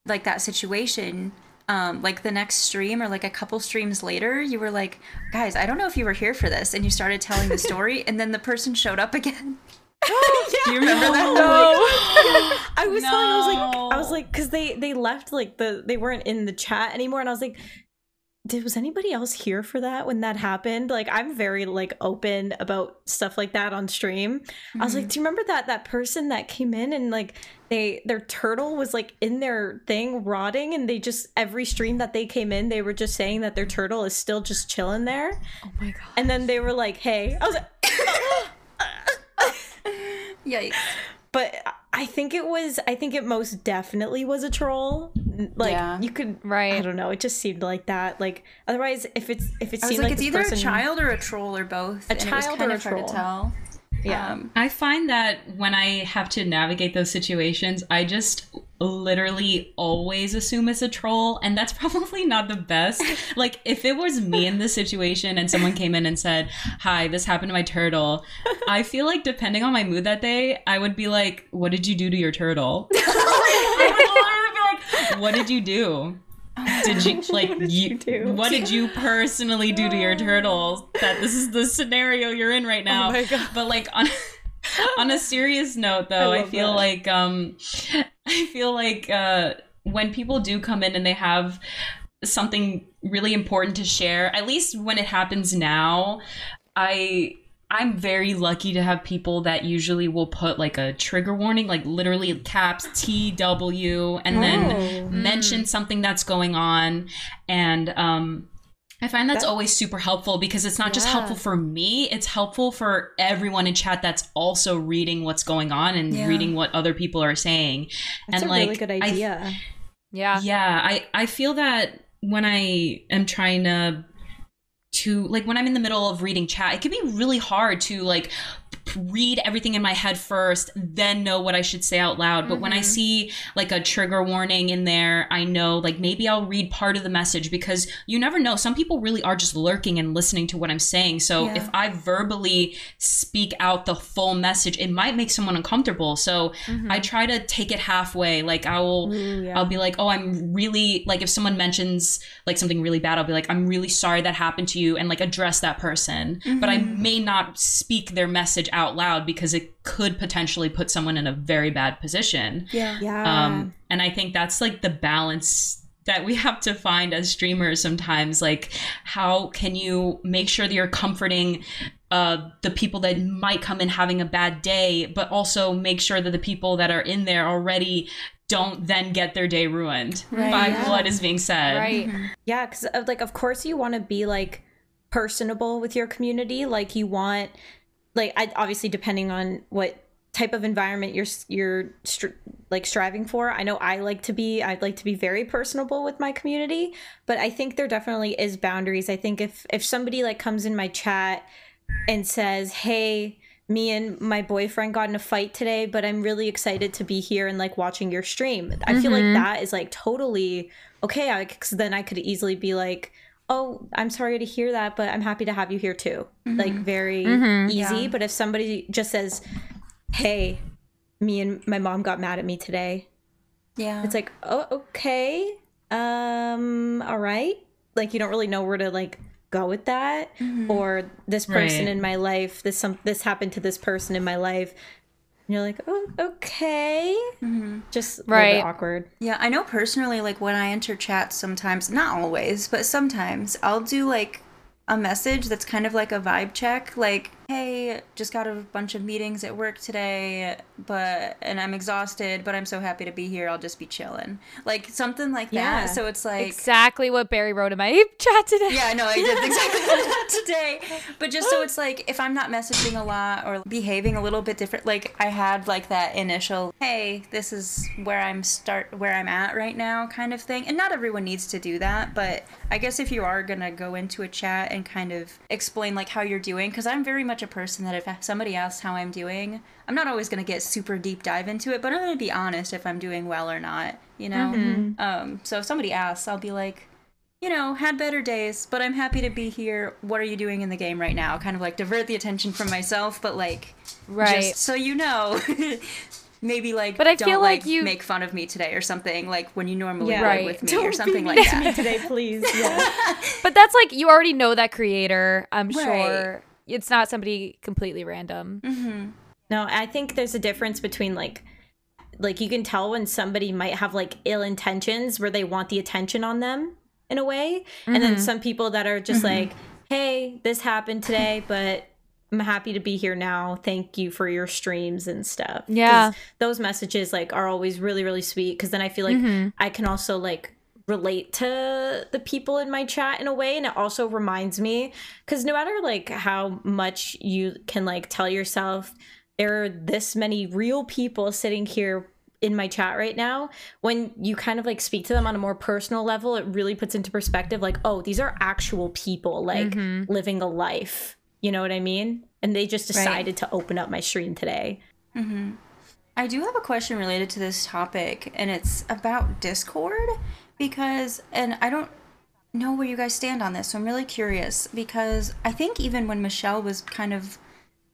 like that situation, um, like the next stream or like a couple streams later, you were like, guys, I don't know if you were here for this, and you started telling the story, and then the person showed up again. Yeah. Do you remember that? No. I was no. telling, I was like, I was like, because they they left, like the they weren't in the chat anymore, and I was like, Did, was anybody else here for that when that happened? Like, I'm very like open about stuff like that on stream. Mm-hmm. I was like, do you remember that that person that came in and like they their turtle was like in their thing rotting, and they just every stream that they came in, they were just saying that their turtle is still just chilling there. Oh my god! And then they were like, hey, I was like, yikes. But I think it was, I think it most definitely was a troll. Like yeah. you could, right? I don't know. It just seemed like that. Like otherwise, if it's if it I seemed was like, like it's either person, a child or a troll or both. A and child it was kind or of a troll. Hard to tell. Yeah, um, I find that when I have to navigate those situations, I just literally always assume it's a troll, and that's probably not the best. Like if it was me in this situation and someone came in and said, hi, this happened to my turtle, I feel like depending on my mood that day, I would be like, what did you do to your turtle? I would be like, what did you do? Did you like what did you, you do? What did you personally do to your turtles? That this is the scenario you're in right now. Oh my God. But like on on a serious note though, I, I feel that. like um I feel like uh when people do come in and they have something really important to share, at least when it happens now, I I'm very lucky to have people that usually will put like a trigger warning, like literally caps T W, and oh. then mention mm. something that's going on. And um, I find that's, that's always super helpful because it's not yeah. just helpful for me, it's helpful for everyone in chat that's also reading what's going on and yeah. reading what other people are saying. That's and a like, really good idea. I, yeah. Yeah. I, I feel that when I am trying to to like when I'm in the middle of reading chat, it can be really hard to like read everything in my head first, then know what I should say out loud. Mm-hmm. But when I see like a trigger warning in there, I know like maybe I'll read part of the message because you never know. Some people really are just lurking and listening to what I'm saying. So yeah. if I verbally speak out the full message, it might make someone uncomfortable. So mm-hmm. I try to take it halfway. Like I will, Ooh, yeah. I'll be like, oh, I'm really like if someone mentions like something really bad, I'll be like, I'm really sorry that happened to you, and like address that person. Mm-hmm. But I may not speak their message out loud because it could potentially put someone in a very bad position. Yeah. yeah. Um, and I think that's like the balance that we have to find as streamers sometimes. Like, how can you make sure that you're comforting uh, the people that might come in having a bad day, but also make sure that the people that are in there already don't then get their day ruined right. by yeah. what is being said. Right. Mm-hmm. Yeah. Because, like, of course, you want to be like personable with your community. Like, you want. Like, I, obviously, depending on what type of environment you're you're stri like striving for, I know I like to be. I'd like to be very personable with my community, but I think there definitely is boundaries. I think if if somebody like comes in my chat and says, "Hey, me and my boyfriend got in a fight today, but I'm really excited to be here and like watching your stream," mm-hmm. I feel like that is like totally okay. I, 'cause then I could easily be like, oh, I'm sorry to hear that, but I'm happy to have you here too. Mm-hmm. Like very mm-hmm, easy. Yeah. But if somebody just says, hey, me and my mom got mad at me today, Yeah. It's like, oh, okay. Um, all right. Like, you don't really know where to, like, go with that. Mm-hmm. Or this person right. in my life, this some this happened to this person in my life. And you're like, oh, okay. Mm-hmm. Just right. a little bit awkward. Yeah, I know personally, like, when I enter chats sometimes, not always, but sometimes, I'll do, like, a message that's kind of like a vibe check, like, hey, just got a bunch of meetings at work today, but and I'm exhausted, but I'm so happy to be here. I'll just be chilling, like something like yeah. that. So it's like exactly what Barry wrote in my chat today. Yeah, no, I did exactly that today. But just so it's like, if I'm not messaging a lot or behaving a little bit different, like I had like that initial, hey, this is where I'm start where I'm at right now kind of thing. And not everyone needs to do that, but I guess if you are gonna go into a chat and kind of explain like how you're doing, because I'm very much a person that if somebody asks how I'm doing, I'm not always going to get super deep dive into it, but I'm going to be honest if I'm doing well or not, you know? Mm-hmm. Um, so if somebody asks, I'll be like, you know, had better days, but I'm happy to be here. What are you doing in the game right now? Kind of like divert the attention from myself, but like, right. just so you know, maybe like, but I don't feel like, like you make fun of me today or something, like when you normally yeah, right. with me don't or something be like that. To me today, please. Yeah. But that's like, you already know that creator, I'm right. sure. It's not somebody completely random. Mm-hmm. No, I think there's a difference between like, like you can tell when somebody might have like ill intentions where they want the attention on them in a way. Mm-hmm. And then some people that are just mm-hmm. like, hey, this happened today, but I'm happy to be here now. Thank you for your streams and stuff. Yeah. Those messages like are always really, really sweet. Cause then I feel like mm-hmm. I can also like relate to the people in my chat in a way, and it also reminds me, because no matter like how much you can like tell yourself there are this many real people sitting here in my chat right now, when you kind of like speak to them on a more personal level, it really puts into perspective like, oh, these are actual people like mm-hmm. living a life, you know what I mean? And they just decided right. to open up my stream today. Mm-hmm. I do have a question related to this topic, and it's about Discord. Because, and I don't know where you guys stand on this, so I'm really curious, because I think even when Michelle was kind of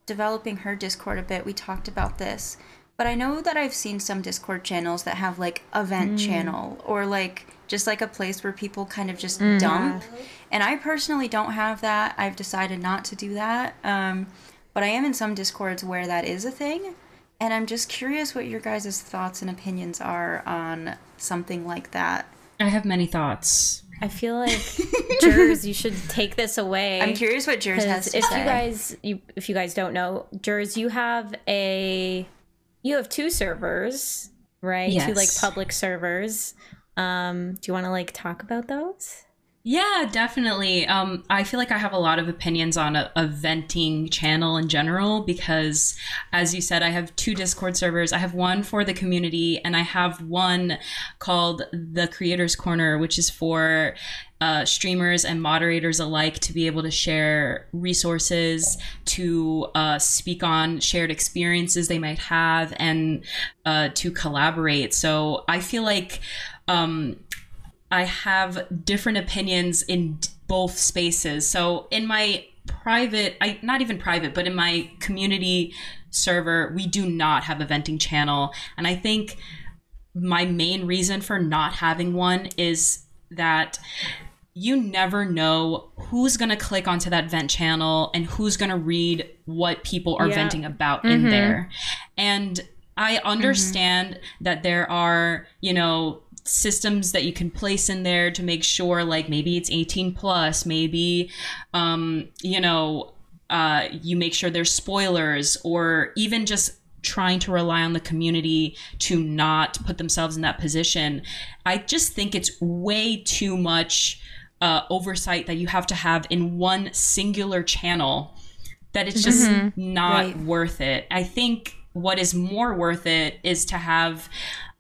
developing her Discord a bit, we talked about this. But I know that I've seen some Discord channels that have like event mm. channel or like just like a place where people kind of just mm. dump. And I personally don't have that. I've decided not to do that. Um, but I am in some Discords where that is a thing. And I'm just curious what your guys' thoughts and opinions are on something like that. I have many thoughts. I feel like Jers, you should take this away. I'm curious what Jers has to if say. You guys, you, if you guys don't know, Jers, you have a, you have two servers, right? Yes. Two like public servers. Um, do you want to like talk about those? Yeah, definitely. Um, I feel like I have a lot of opinions on a, a venting channel in general, because as you said, I have two Discord servers. I have one for the community, and I have one called the Creators Corner, which is for uh, streamers and moderators alike to be able to share resources, to uh, speak on shared experiences they might have, and uh, to collaborate. So I feel like um, I have different opinions in both spaces. So in my private, I not even private, but in my community server, we do not have a venting channel. And I think my main reason for not having one is that you never know who's going to click onto that vent channel and who's going to read what people are yeah. venting about mm-hmm. in there. And I understand mm-hmm. that there are, you know, systems that you can place in there to make sure, like, maybe it's eighteen plus, maybe um you know uh you make sure there's spoilers, or even just trying to rely on the community to not put themselves in that position. I just think it's way too much uh oversight that you have to have in one singular channel, that it's just mm-hmm. not right. worth it. I think what is more worth it is to have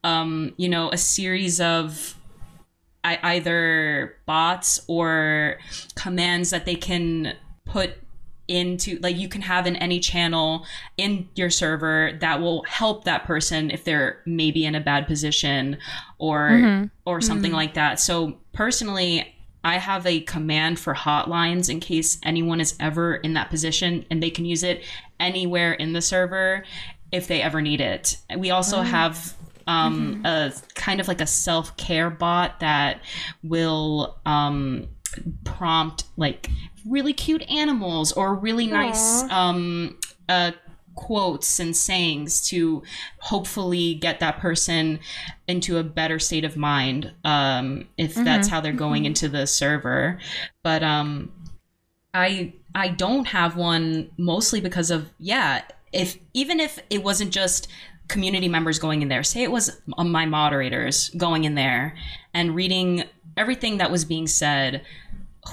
Um, you know, a series of I- either bots or commands that they can put into, like, you can have in any channel in your server that will help that person if they're maybe in a bad position or mm-hmm. or something mm-hmm. like that. So personally, I have a command for hotlines in case anyone is ever in that position, and they can use it anywhere in the server if they ever need it. We also oh. have um, mm-hmm. a kind of like a self-care bot that will um, prompt like really cute animals or really Aww. nice um, uh, quotes and sayings to hopefully get that person into a better state of mind, um, if mm-hmm. that's how they're going mm-hmm. into the server. But um, I I don't have one, mostly because of, yeah, if even if it wasn't just community members going in there, say it was my moderators going in there and reading everything that was being said,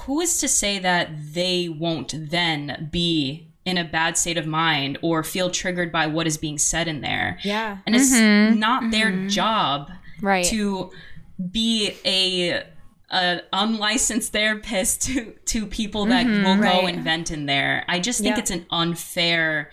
who is to say that they won't then be in a bad state of mind or feel triggered by what is being said in there? Yeah. And it's mm-hmm. not mm-hmm. their job right. to be a... an unlicensed therapist to to people that mm-hmm, will right. go and vent in there. I just think yeah. it's an unfair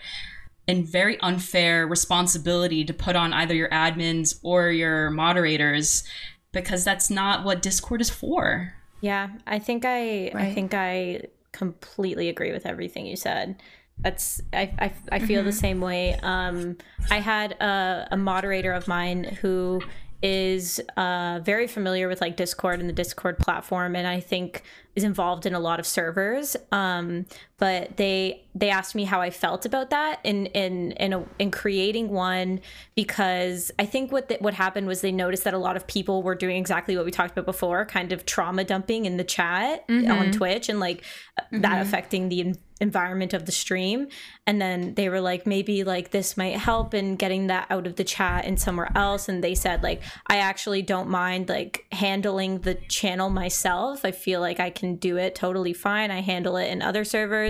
and very unfair responsibility to put on either your admins or your moderators, because that's not what Discord is for. Yeah, I think I right. I think I completely agree with everything you said. That's I I, I feel mm-hmm. the same way. Um, I had a, a moderator of mine who is uh very familiar with like Discord and the Discord platform, and I think is involved in a lot of servers, um but they they asked me how I felt about that in in in, a, in creating one, because I think what the, what happened was they noticed that a lot of people were doing exactly what we talked about before, kind of trauma dumping in the chat mm-hmm. on Twitch, and like mm-hmm. that affecting the environment of the stream. And then they were like, maybe like this might help in getting that out of the chat and somewhere else. And they said like, I actually don't mind like handling the channel myself. I feel like I can do it totally fine. I handle it in other servers.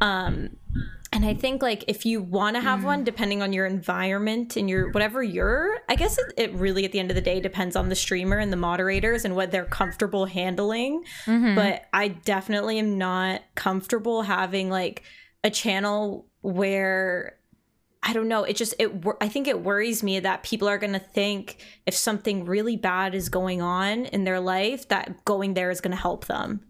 Um, and I think like if you want to have mm. one, depending on your environment and your whatever you're, I guess it, it really at the end of the day depends on the streamer and the moderators and what they're comfortable handling. Mm-hmm. But I definitely am not comfortable having like a channel where, I don't know, it just, it. I think it worries me that people are going to think if something really bad is going on in their life, that going there is going to help them.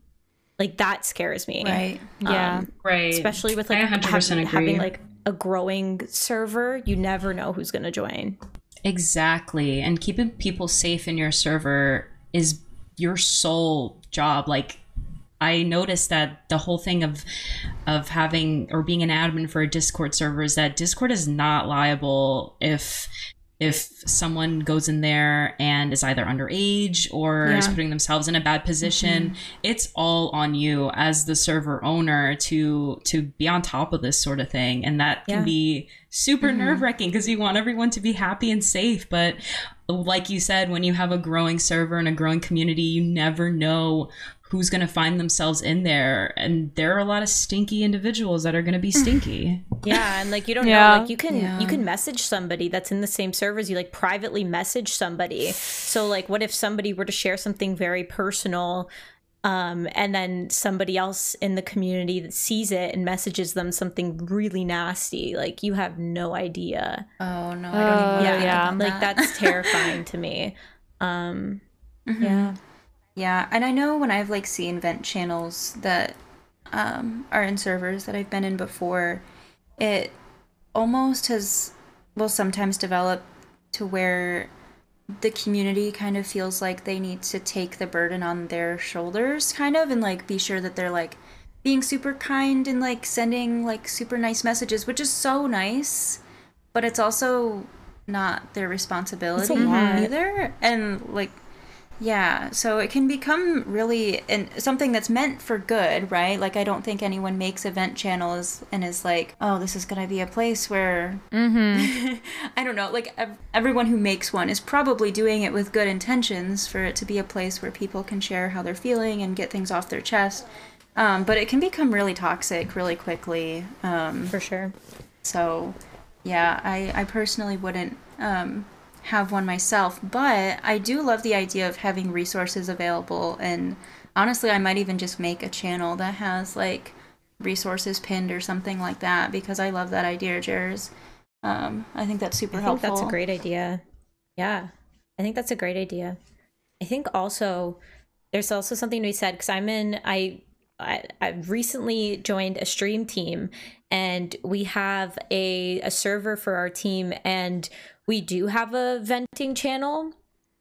Like that scares me. Right. Yeah. Um, right. Especially with like I one hundred percent having, agree. having like a growing server, you never know who's going to join. Exactly. And keeping people safe in your server is your sole job. Like I noticed that the whole thing of of having or being an admin for a Discord server is that Discord is not liable if if someone goes in there and is either underage or yeah. is putting themselves in a bad position. Mm-hmm. It's all on you as the server owner to to be on top of this sort of thing. And that yeah. can be super mm-hmm. nerve-wracking because you want everyone to be happy and safe. But like you said, when you have a growing server and a growing community, you never know who's going to find themselves in there. And there are a lot of stinky individuals that are going to be stinky. Yeah. And like, you don't yeah. know, like you can, yeah. you can message somebody that's in the same server as you, like privately message somebody. So like, what if somebody were to share something very personal, um, and then somebody else in the community that sees it and messages them something really nasty? Like you have no idea. Oh no. I don't even oh, yeah. yeah. Like that. That's terrifying to me. Um, mm-hmm. Yeah. Yeah, and I know when I've, like, seen vent channels that um, are in servers that I've been in before, it almost has, will sometimes develop to where the community kind of feels like they need to take the burden on their shoulders, kind of, and, like, be sure that they're, like, being super kind and, like, sending, like, super nice messages, which is so nice, but it's also not their responsibility either, and, like... Yeah, so it can become really an, something that's meant for good, right? Like, I don't think anyone makes event channels and is like, oh, this is going to be a place where... Mm-hmm. I don't know, like, ev- everyone who makes one is probably doing it with good intentions for it to be a place where people can share how they're feeling and get things off their chest. Um, but it can become really toxic really quickly. Um, for sure. So, yeah, I, I personally wouldn't... Um, have one myself, but I do love the idea of having resources available, and honestly I might even just make a channel that has like resources pinned or something like that, because I love that idea, Jers. Um, I think that's super I helpful. I think that's a great idea. Yeah, I think that's a great idea. I think also there's also something to be said, because I'm in, I I, I recently joined a stream team, and we have a, a server for our team, and we do have a venting channel.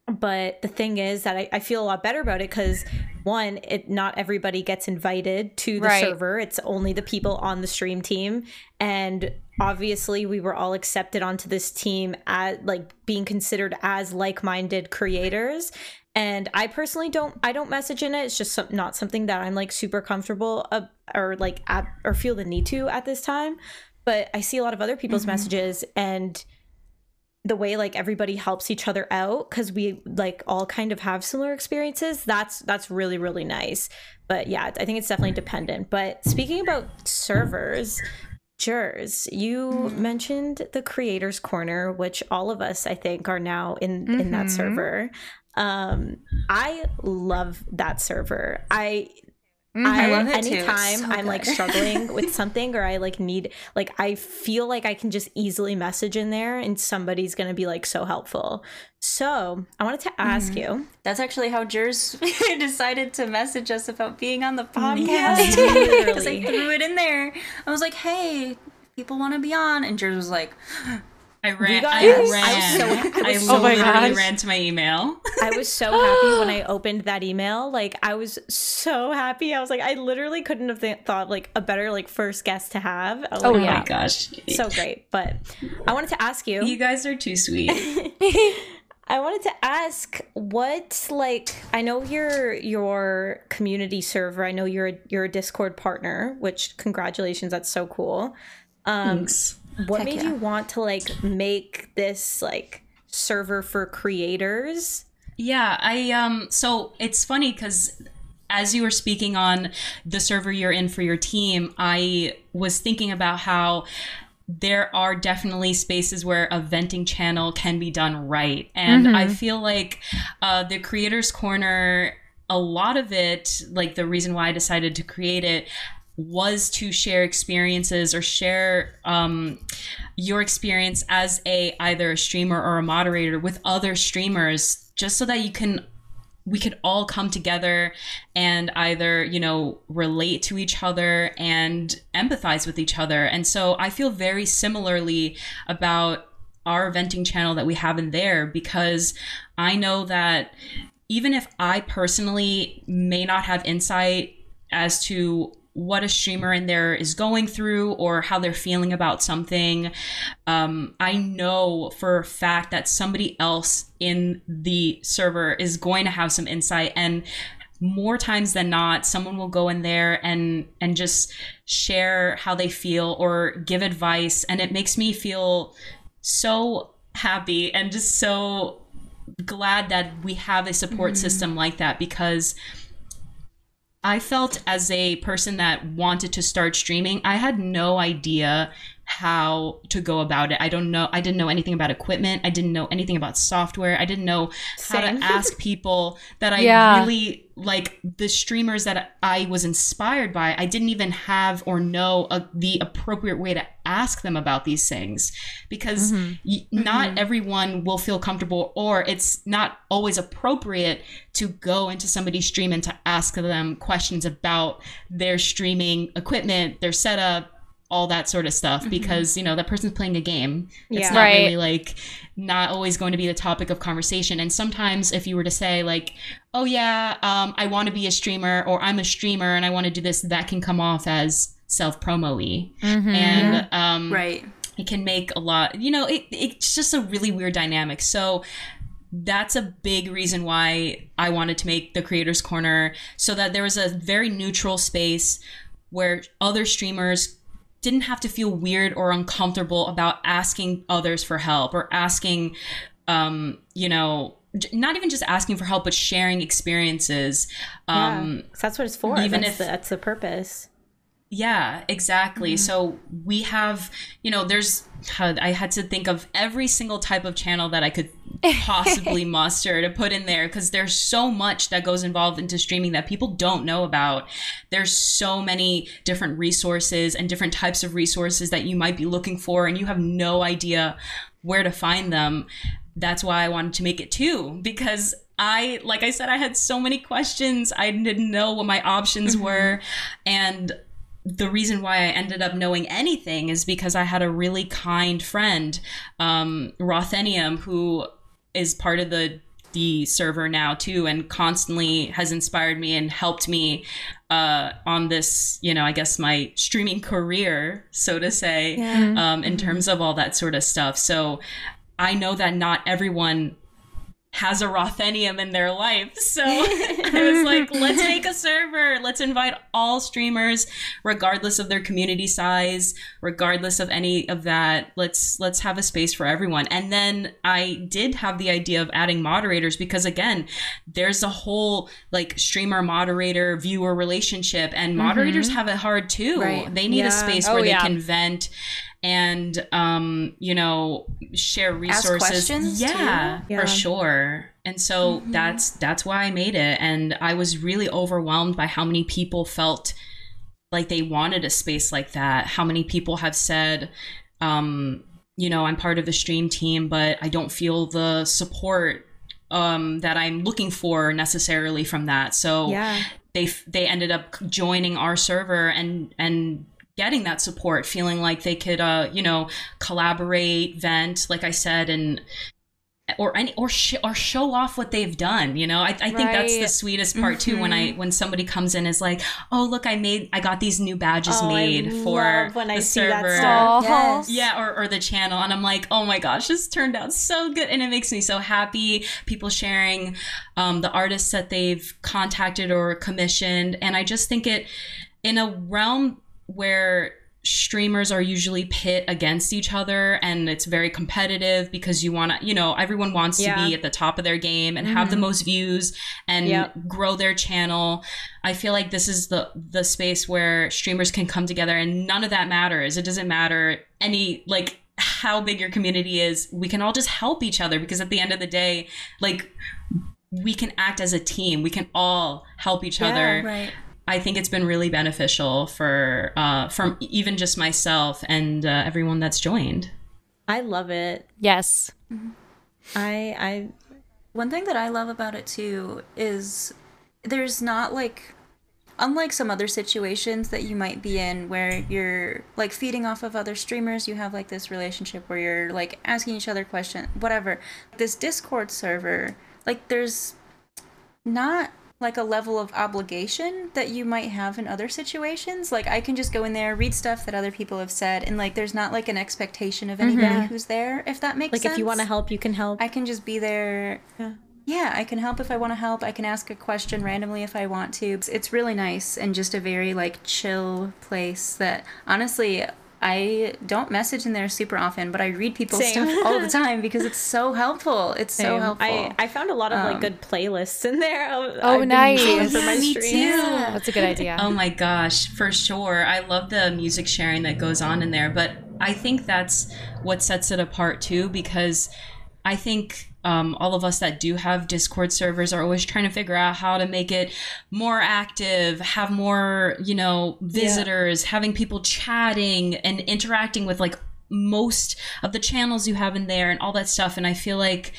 But the thing is that I, I feel a lot better about it because, one, it not everybody gets invited to the right. server. It's only the people on the stream team. And obviously we were all accepted onto this team at like being considered as like-minded creators. And I personally don't, I don't message in it. It's just some, not something that I'm like super comfortable uh, or like at, or feel the need to at this time. But I see a lot of other people's mm-hmm. messages, and the way like everybody helps each other out, because we like all kind of have similar experiences, that's that's really really nice. But yeah, I think it's definitely dependent. But speaking about servers, Jers, you mentioned the Creators Corner, which all of us I think are now in mm-hmm. in that server. um I love that server. I Mm, I, I love it anytime too. It's so I'm good. Like struggling with something, or I like need, like I feel like I can just easily message in there and somebody's gonna be like so helpful. So I wanted to ask mm. you. That's actually how Jers decided to message us about being on the podcast, because yeah, I threw it in there. I was like, hey, people want to be on, and Jers was like, I ran. I ran. I, so, I, I so literally gosh. ran to my email. I was so happy when I opened that email. Like, I was so happy. I was like, I literally couldn't have th- thought like a better like first guest to have. Oh like, yeah. my gosh, so great! But I wanted to ask you. You guys are too sweet. I wanted to ask, what like I know you're your community server. I know you're a, you're a Discord partner, which congratulations, that's so cool. Um, Thanks. What Heck made yeah. you want to like make this like server for creators? Yeah, I um so it's funny because as you were speaking on the server you're in for your team, I was thinking about how there are definitely spaces where a venting channel can be done right. And mm-hmm. I feel like uh the Creators Corner, a lot of it, like the reason why I decided to create it was to share experiences or share um, your experience as a either a streamer or a moderator with other streamers, just so that you can we could all come together and either, you know, relate to each other and empathize with each other. And so I feel very similarly about our venting channel that we have in there, because I know that even if I personally may not have insight as to what a streamer in there is going through or how they're feeling about something, um, I know for a fact that somebody else in the server is going to have some insight, and more times than not, someone will go in there and and just share how they feel or give advice, and it makes me feel so happy and just so glad that we have a support mm-hmm. system like that, because I felt as a person that wanted to start streaming, I had no idea how to go about it. I don't know. I didn't know anything about equipment. I didn't know anything about software. I didn't know Same. how to ask people that I yeah. really like the streamers that I was inspired by. I didn't even have or know a, the appropriate way to ask them about these things, because mm-hmm. y- not mm-hmm. everyone will feel comfortable, or it's not always appropriate to go into somebody's stream and to ask them questions about their streaming equipment, their setup, all that sort of stuff, because, you know, that person's playing a game. It's yeah. not right. really like not always going to be the topic of conversation. And sometimes if you were to say like, oh yeah, um, I want to be a streamer, or I'm a streamer and I want to do this, that can come off as self-promo-y. Mm-hmm. And um, right. it can make a lot, you know, it it's just a really weird dynamic. So that's a big reason why I wanted to make the Creators Corner, so that there was a very neutral space where other streamers didn't have to feel weird or uncomfortable about asking others for help, or asking, um, you know, not even just asking for help, but sharing experiences. Um, yeah, that's what it's for. Even that's if the, that's the purpose. Yeah, exactly. Mm-hmm. So we have, you know, there's, I had to think of every single type of channel that I could possibly muster to put in there, because there's so much that goes involved into streaming that people don't know about. There's so many different resources and different types of resources that you might be looking for, and you have no idea where to find them. That's why I wanted to make it too, because I, like I said, I had so many questions. I didn't know what my options mm-hmm. were. And the reason why I ended up knowing anything is because I had a really kind friend, um, Rothenium, who is part of the the server now too, and constantly has inspired me and helped me uh, on this, you know, I guess my streaming career, so to say, yeah. um, in terms of all that sort of stuff. So I know that not everyone has a Rothenium in their life. So I was like, let's make a server. Let's invite all streamers, regardless of their community size, regardless of any of that. Let's let's have a space for everyone. And then I did have the idea of adding moderators because, again, there's a whole like streamer moderator viewer relationship, and moderators mm-hmm. have it hard too. Right. They need yeah. a space oh, where yeah. they can vent and, um, you know, share resources. Ask questions yeah, too. Yeah, for sure. And so mm-hmm. that's that's why I made it. And I was really overwhelmed by how many people felt like they wanted a space like that. How many people have said, um, you know, I'm part of the stream team, but I don't feel the support um, that I'm looking for necessarily from that. So yeah. they they ended up joining our server and and. getting that support, feeling like they could, uh, you know, collaborate, vent, like I said, and or any or sh- or show off what they've done. You know, I, I think right. that's the sweetest part mm-hmm. too. When I when somebody comes in is like, oh look, I made I got these new badges oh, made I for love when the I server, see that yes. yeah, or or the channel, and I'm like, oh my gosh, this turned out so good, and it makes me so happy. People sharing um, the artists that they've contacted or commissioned, and I just think it in a realm where streamers are usually pit against each other and it's very competitive because you want to, you know, everyone wants yeah. to be at the top of their game and mm-hmm. have the most views and yep. grow their channel. I feel like this is the the space where streamers can come together and none of that matters. It doesn't matter any, like, how big your community is. We can all just help each other because at the end of the day, like, we can act as a team. We can all help each yeah, other. Right. I think it's been really beneficial for uh, from even just myself and uh, everyone that's joined. I love it. Yes. Mm-hmm. I I one thing that I love about it too is there's not like, unlike some other situations that you might be in where you're like feeding off of other streamers, you have like this relationship where you're like asking each other questions, whatever. This Discord server, like there's not like a level of obligation that you might have in other situations. Like I can just go in there, read stuff that other people have said, and like there's not like an expectation of anybody mm-hmm. who's there, if that makes like sense. Like if you want to help, you can help. I can just be there. Yeah, yeah I can help if I want to help. I can ask a question randomly if I want to. It's, it's really nice and just a very like chill place that honestly I don't message in there super often, but I read people's Same. stuff all the time because it's so helpful. It's Same. so helpful. I, I found a lot of um, like good playlists in there. I've, oh, I've nice. Yeah, for my me streams. too. Yeah. That's a good idea. Oh my gosh, for sure. I love the music sharing that goes on in there, but I think that's what sets it apart too, because I think um, all of us that do have Discord servers are always trying to figure out how to make it more active, have more, you know, visitors, yeah. having people chatting and interacting with like most of the channels you have in there and all that stuff. And I feel like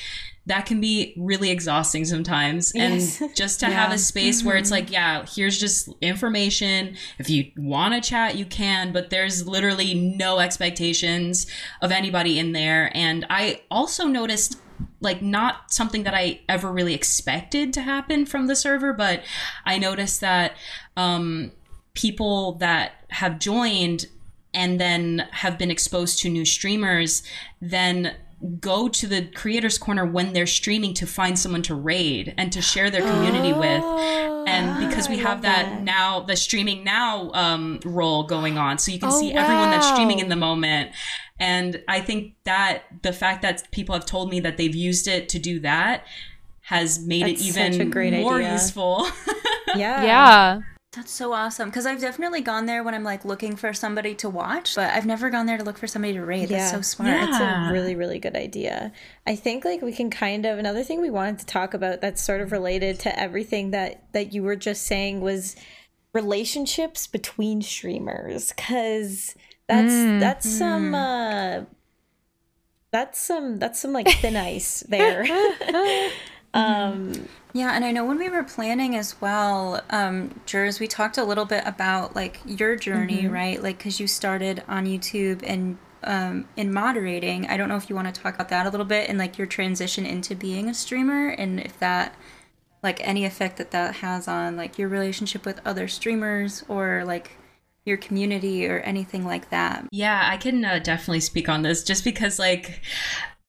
that can be really exhausting sometimes. Yes. And just to yeah. have a space mm-hmm. where it's like, yeah, here's just information. If you want to chat, you can, but there's literally no expectations of anybody in there. And I also noticed like not something that I ever really expected to happen from the server, but I noticed that um, people that have joined and then have been exposed to new streamers, then go to the creators corner when they're streaming to find someone to raid and to share their community oh, with. And because we I have that, that now, the streaming now um, role going on. So you can oh, see wow. everyone that's streaming in the moment. And I think that the fact that people have told me that they've used it to do that has made that's it even more idea. useful. yeah. Yeah. That's so awesome. Because I've definitely gone there when I'm like looking for somebody to watch, but I've never gone there to look for somebody to raid. Yeah. That's so smart. Yeah. It's a really, really good idea. I think like we can kind of, another thing we wanted to talk about that's sort of related to everything that, that you were just saying was relationships between streamers. Because that's, mm. that's mm. some, uh, that's some, that's some like thin ice there. Um, yeah, and I know when we were planning as well, um, Jers, we talked a little bit about like your journey, mm-hmm. right? Like, because you started on YouTube and um, in moderating. I don't know if you want to talk about that a little bit and like your transition into being a streamer and if that, like any effect that that has on like your relationship with other streamers or like your community or anything like that. Yeah, I can uh, definitely speak on this just because like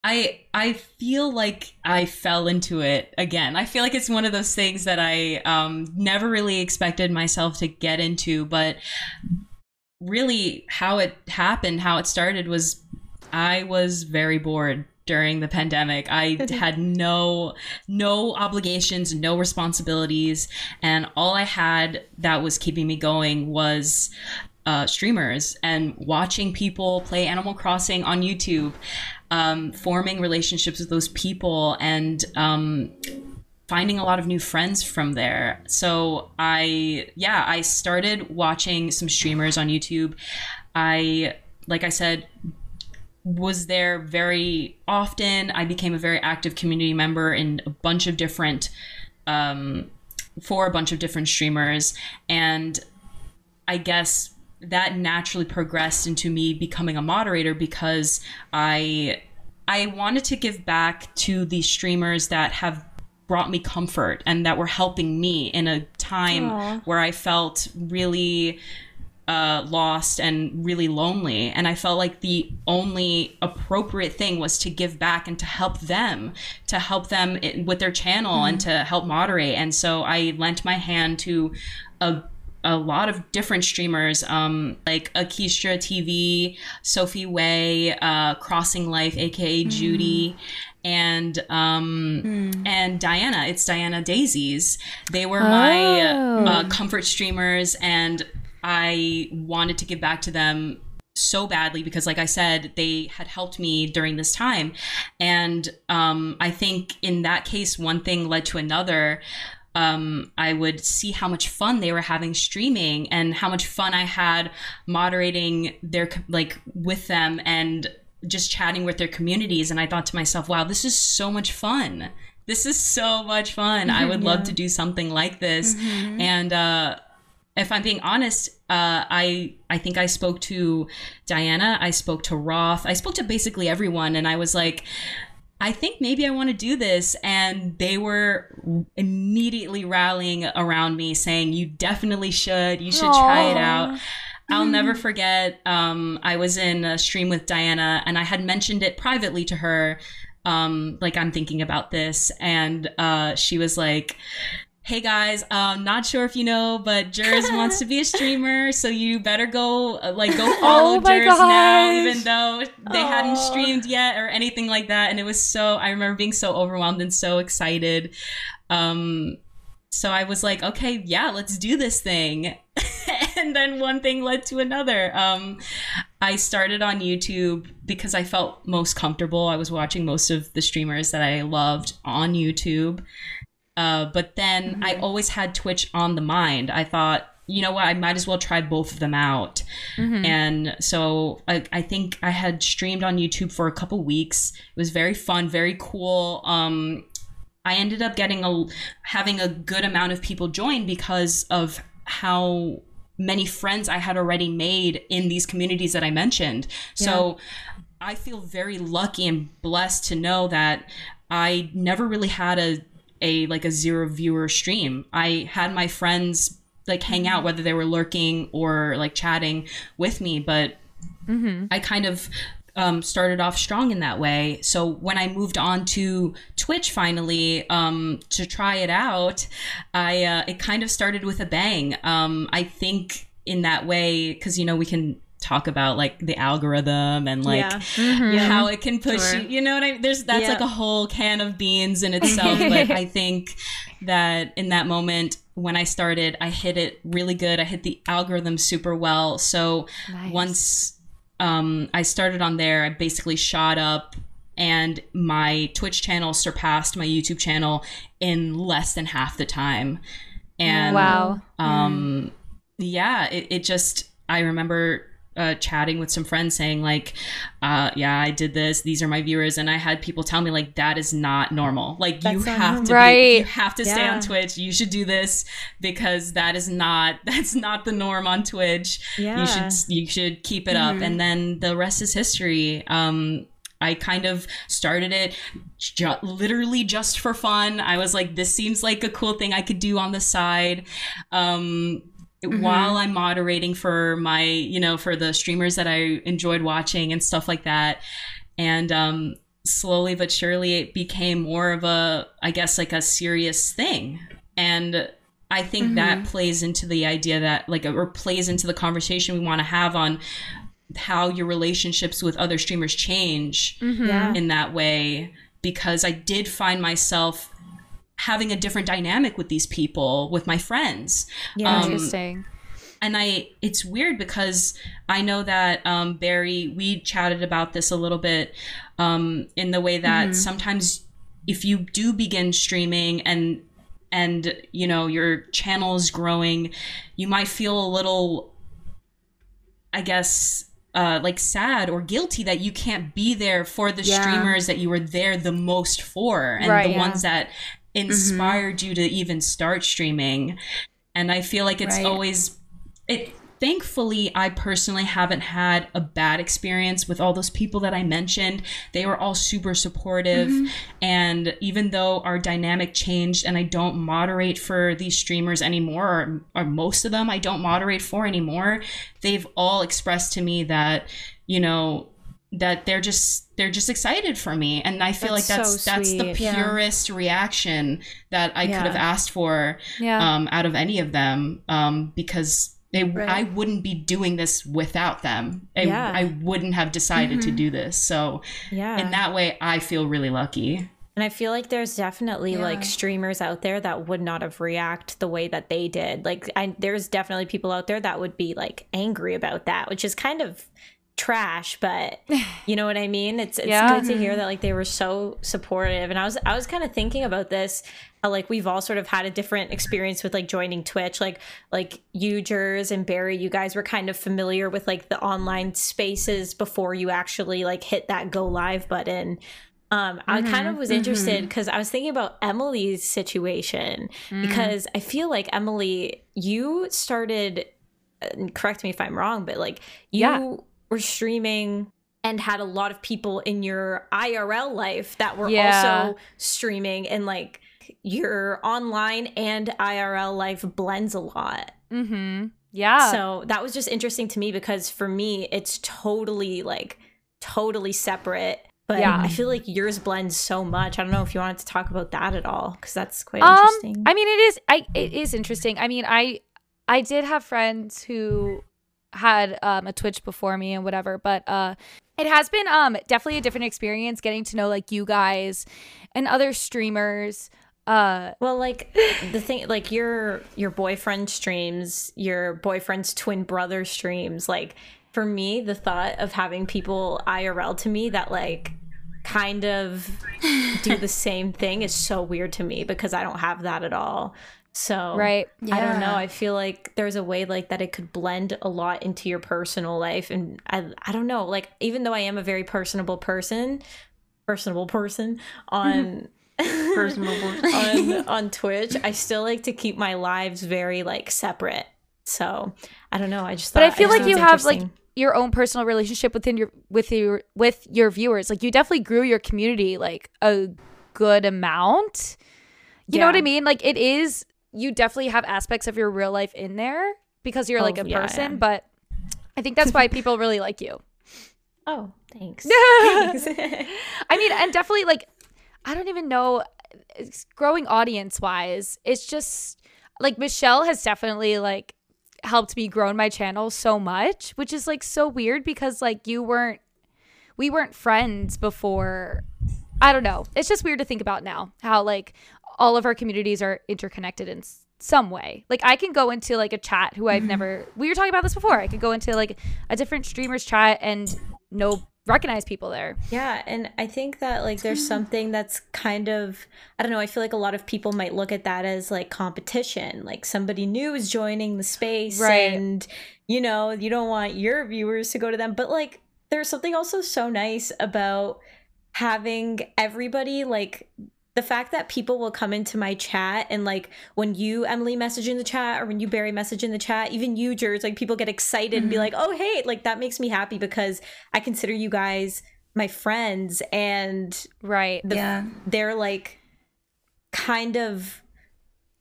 I I feel like I fell into it again. I feel like it's one of those things that I um, never really expected myself to get into, but really how it happened, how it started was I was very bored during the pandemic. I had no no obligations, no responsibilities, and all I had that was keeping me going was uh, streamers and watching people play Animal Crossing on YouTube. Um, forming relationships with those people and um, finding a lot of new friends from there. So I, yeah, I started watching some streamers on YouTube. I, like I said, was there very often. I became a very active community member in a bunch of different, um, for a bunch of different streamers. And I guess that naturally progressed into me becoming a moderator because I I wanted to give back to the streamers that have brought me comfort and that were helping me in a time Aww. Where I felt really uh, lost and really lonely. And I felt like the only appropriate thing was to give back and to help them, to help them with their channel mm-hmm. and to help moderate. And so I lent my hand to a a lot of different streamers, um, like Akistra T V, Sophie Way, uh, Crossing Life, aka mm. Judy, and um, mm. and Diana. It's Diana Daisies. They were oh. my uh, comfort streamers, and I wanted to give back to them so badly because, like I said, they had helped me during this time. And um, I think in that case, one thing led to another. Um, I would see how much fun they were having streaming and how much fun I had moderating their like with them and just chatting with their communities. And I thought to myself, wow, this is so much fun. This is so much fun. Mm-hmm, I would yeah. love to do something like this. Mm-hmm. And uh, if I'm being honest, uh, I I think I spoke to Diana. I spoke to Roth. I spoke to basically everyone. And I was like, I think maybe I want to do this. And they were immediately rallying around me saying, you definitely should. You should Aww. Try it out. I'll mm-hmm. never forget. Um, I was in a stream with Diana and I had mentioned it privately to her. Um, like, I'm thinking about this. And uh, she was like, hey guys, I'm not sure if you know, but Jers wants to be a streamer, so you better go like go follow oh Jers gosh. Now, even though they Aww. Hadn't streamed yet or anything like that. And it was so, I remember being so overwhelmed and so excited. Um, so I was like, okay, yeah, let's do this thing. And then one thing led to another. Um, I started on YouTube because I felt most comfortable. I was watching most of the streamers that I loved on YouTube. Uh, but then mm-hmm. I always had Twitch on the mind. I thought, you know what, I might as well try both of them out. Mm-hmm. And so I, I think I had streamed on YouTube for a couple weeks. It was very fun, very cool. Um, I ended up getting a having a good amount of people join because of how many friends I had already made in these communities that I mentioned. Yeah. So I feel very lucky and blessed to know that I never really had a a like a zero viewer stream. I had my friends like hang out, whether they were lurking or like chatting with me, but mm-hmm. I kind of um, started off strong in that way. So when I moved on to Twitch finally um, to try it out, I uh, it kind of started with a bang. Um, I think in that way, because you know we can talk about like the algorithm and like yeah. mm-hmm. how it can push sure. you, you know what I mean? There's that's yeah. like a whole can of beans in itself. But I think that in that moment when I started, I hit it really good. I hit the algorithm super well. So nice. Once um, I started on there, I basically shot up and my Twitch channel surpassed my YouTube channel in less than half the time. And wow. um, mm. yeah, it, it just, I remember uh, chatting with some friends saying like, uh, yeah, I did this. These are my viewers. And I had people tell me like, that is not normal. Like That's you have to, right. be, you have to yeah. stay on Twitch. You should do this because that is not, that's not the norm on Twitch. Yeah. You should, you should keep it mm-hmm. up. And then the rest is history. Um, I kind of started it ju- literally just for fun. I was like, this seems like a cool thing I could do on the side. Um, Mm-hmm. While I'm moderating for my, you know, for the streamers that I enjoyed watching and stuff like that. And um, slowly but surely it became more of a, I guess, like a serious thing. And I think mm-hmm. that plays into the idea that like, or plays into the conversation we want to have on how your relationships with other streamers change mm-hmm. yeah. in that way. Because I did find myself having a different dynamic with these people, with my friends. Yeah, um, interesting. And I, it's weird because I know that um, Barry, we chatted about this a little bit um, in the way that mm-hmm. sometimes if you do begin streaming and, and, you know, your channel's growing, you might feel a little, I guess, Uh, like sad or guilty that you can't be there for the yeah. streamers that you were there the most for and right, the yeah. ones that inspired mm-hmm. you to even start streaming. And I feel like it's right. always it thankfully I personally haven't had a bad experience with all those people that I mentioned. They were all super supportive mm-hmm. and even though our dynamic changed and I don't moderate for these streamers anymore, or, or most of them I don't moderate for anymore, they've all expressed to me that, you know, that they're just they're just excited for me. And I feel that's like that's so that's the purest yeah. reaction that I yeah. could have asked for yeah. um, out of any of them um, because They, right. I wouldn't be doing this without them. I, yeah. I wouldn't have decided mm-hmm. to do this. So yeah. in that way, I feel really lucky. And I feel like there's definitely yeah. like streamers out there that would not have react the way that they did. Like I, there's definitely people out there that would be like angry about that, which is kind of trash, but you know what I mean? It's it's yeah. good to hear that like they were so supportive. And I was I was kind of thinking about this, uh, like we've all sort of had a different experience with like joining Twitch, like like you, Jers, and Barry, you guys were kind of familiar with like the online spaces before you actually like hit that go live button. Um, mm-hmm. I kind of was interested because mm-hmm. I was thinking about Emily's situation mm. because I feel like Emily, you started, and correct me if I'm wrong, but like you. Yeah. were streaming and had a lot of people in your I R L life that were yeah. also streaming, and like your online and I R L life blends a lot. Mm-hmm. Yeah. So that was just interesting to me because for me, it's totally like totally separate. But yeah. I feel like yours blends so much. I don't know if you wanted to talk about that at all because that's quite um, interesting. I mean, it is. I it is interesting. I mean, I I did have friends who had um a Twitch before me and whatever, but uh it has been um definitely a different experience getting to know like you guys and other streamers. Uh well, like the thing, like your your boyfriend streams, your boyfriend's twin brother streams. Like for me, the thought of having people I R L to me that like kind of do the same thing is so weird to me because I don't have that at all. So right. yeah. I don't know. I feel like there's a way like that it could blend a lot into your personal life. And I I don't know, like even though I am a very personable person, personable person on personable person. on, on Twitch, I still like to keep my lives very like separate. So I don't know. I just thought, But I feel I like you have like your own personal relationship within your with your with your viewers. Like you definitely grew your community like a good amount. You yeah. know what I mean? Like it is you definitely have aspects of your real life in there because you're oh, like a yeah, person, yeah. but I think that's why people really like you. Oh, thanks. thanks. I mean, and definitely like, I don't even know, it's growing audience wise. It's just like Michelle has definitely like helped me grow my channel so much, which is like so weird because like you weren't, we weren't friends before. I don't know. It's just weird to think about now how like all of our communities are interconnected in some way. Like I can go into like a chat who I've never, we were talking about this before. I could go into like a different streamer's chat and know recognize people there. Yeah, and I think that like there's something that's kind of, I don't know, I feel like a lot of people might look at that as like competition, like somebody new is joining the space, right, and you know, you don't want your viewers to go to them, but like there's something also so nice about having everybody, like the fact that people will come into my chat, and like when you, Emily, message in the chat, or when you, Barry, message in the chat, even you, Jers, like people get excited mm-hmm. and be like, oh, hey, like that makes me happy because I consider you guys my friends. And right, the, yeah. they're like kind of,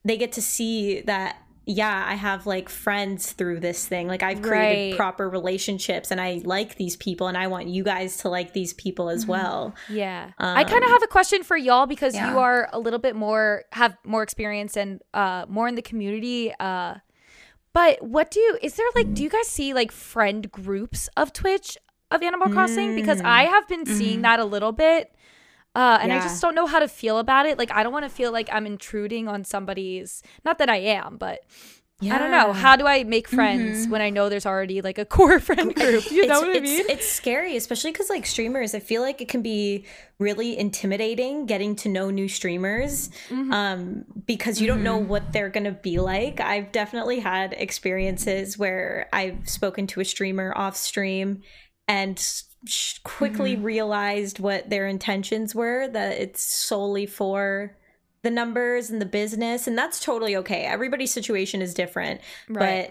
they get to see that, yeah, I have like friends through this thing. Like I've created right. proper relationships, and I like these people, and I want you guys to like these people as mm-hmm. well. Yeah. Um, I kind of have a question for y'all because yeah. you are a little bit more, have more experience and uh, more in the community. Uh, but what do you, is there like, do you guys see like friend groups of Twitch of Animal Crossing? Mm-hmm. Because I have been mm-hmm. seeing that a little bit. Uh, and yeah. I just don't know how to feel about it. Like, I don't want to feel like I'm intruding on somebody's, not that I am, but yeah. I don't know. How do I make friends mm-hmm. when I know there's already like a core friend group? You know what I mean? It's scary, especially because like streamers, I feel like it can be really intimidating getting to know new streamers mm-hmm. um, because you mm-hmm. don't know what they're going to be like. I've definitely had experiences where I've spoken to a streamer off stream and quickly mm-hmm. realized what their intentions were, that it's solely for the numbers and the business, and that's totally okay. Everybody's situation is different, right.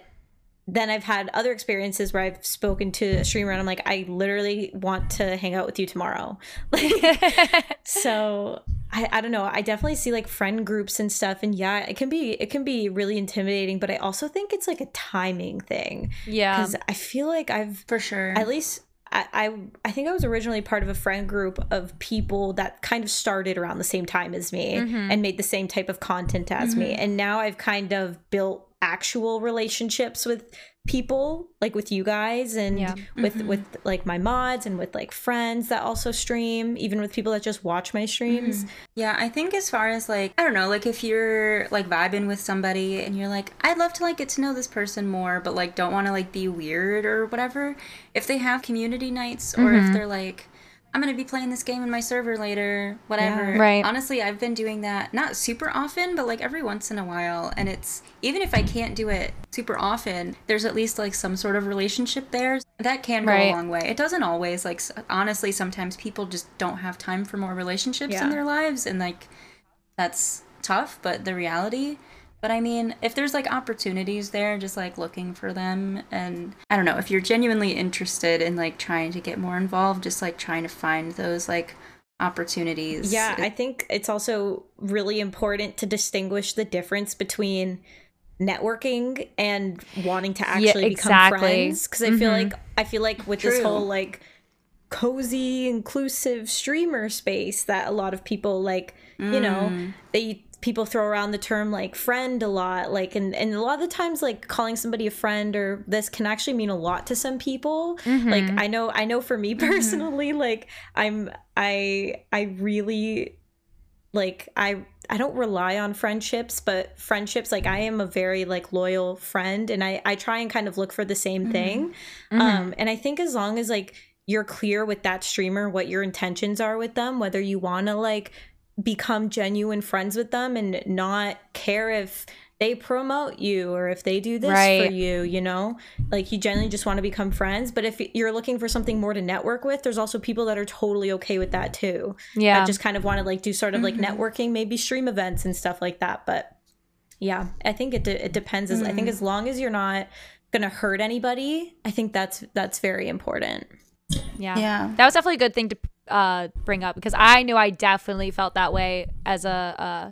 but then I've had other experiences where I've spoken to a streamer and I'm like, I literally want to hang out with you tomorrow. Like, so I, I don't know. I definitely see like friend groups and stuff, and yeah, it can be it can be really intimidating, but I also think it's like a timing thing. Yeah, because I feel like I've for sure at least. I I think I was originally part of a friend group of people that kind of started around the same time as me mm-hmm. and made the same type of content as mm-hmm. me. And now I've kind of built actual relationships with people, like with you guys, and yeah. with, mm-hmm. with like my mods, and with like friends that also stream, even with people that just watch my streams. Mm-hmm. Yeah, I think as far as like, I don't know, like if you're like vibing with somebody and you're like, I'd love to like get to know this person more, but like don't want to like be weird or whatever. If they have community nights or mm-hmm. if they're like, I'm going to be playing this game in my server later, whatever. Yeah, right. Honestly, I've been doing that not super often, but like every once in a while. And it's, even if I can't do it super often, there's at least like some sort of relationship there. That can go right. a long way. It doesn't always, like, honestly, sometimes people just don't have time for more relationships yeah. in their lives. And like, that's tough, but the reality. But I mean, if there's like opportunities there, just like looking for them. And I don't know, if you're genuinely interested in like trying to get more involved, just like trying to find those like opportunities. Yeah, I think it's also really important to distinguish the difference between networking and wanting to actually yeah, exactly. become friends. Because I mm-hmm. feel like I feel like with True. This whole like cozy, inclusive streamer space that a lot of people like, mm. you know, they people throw around the term like friend a lot, like and, and a lot of the times like calling somebody a friend or this can actually mean a lot to some people. Mm-hmm. Like I know I know for me personally, mm-hmm. like I'm I I really like I I don't rely on friendships, but friendships, like I am a very like loyal friend, and I I try and kind of look for the same mm-hmm. thing. Mm-hmm. Um and I think as long as like you're clear with that streamer what your intentions are with them, whether you want to like become genuine friends with them and not care if they promote you or if they do this right. for you, you know, like you generally just want to become friends. But if you're looking for something more to network with, there's also people that are totally okay with that too. Yeah, that just kind of want to like do sort of mm-hmm. like networking, maybe stream events and stuff like that. But yeah, I think it de- it depends. Mm-hmm. I think as long as you're not gonna hurt anybody, I think that's that's very important. Yeah, yeah, that was definitely a good thing to uh bring up, because I knew I definitely felt that way as a uh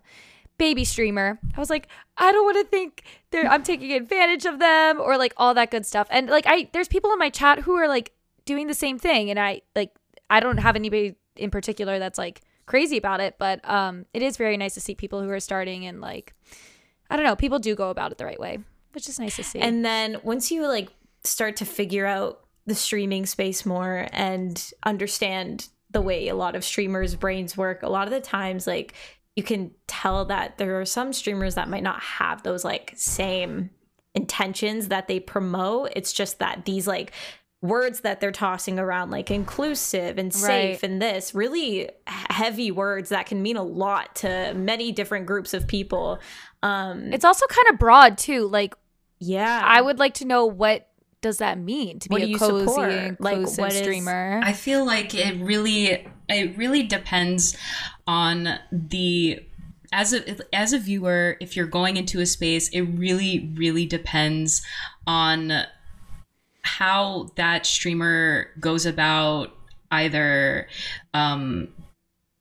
baby streamer. I was like, I don't want to think they're I'm taking advantage of them or like all that good stuff. And like I there's people in my chat who are like doing the same thing, and I like I don't have anybody in particular that's like crazy about it, but um it is very nice to see people who are starting, and like I don't know, people do go about it the right way, which is nice to see. And then once you like start to figure out the streaming space more and understand the way a lot of streamers' brains work, a lot of the times like you can tell that there are some streamers that might not have those like same intentions that they promote. It's just that these like words that they're tossing around, like inclusive and safe, right, and this really heavy words that can mean a lot to many different groups of people. Um, it's also kind of broad too. Like, yeah, I would like to know, what does that mean to be what a cozy, inclusive like, what streamer? Is- I feel like it really, it really depends on the. As a as a viewer, if you're going into a space, it really, really depends on how that streamer goes about either um,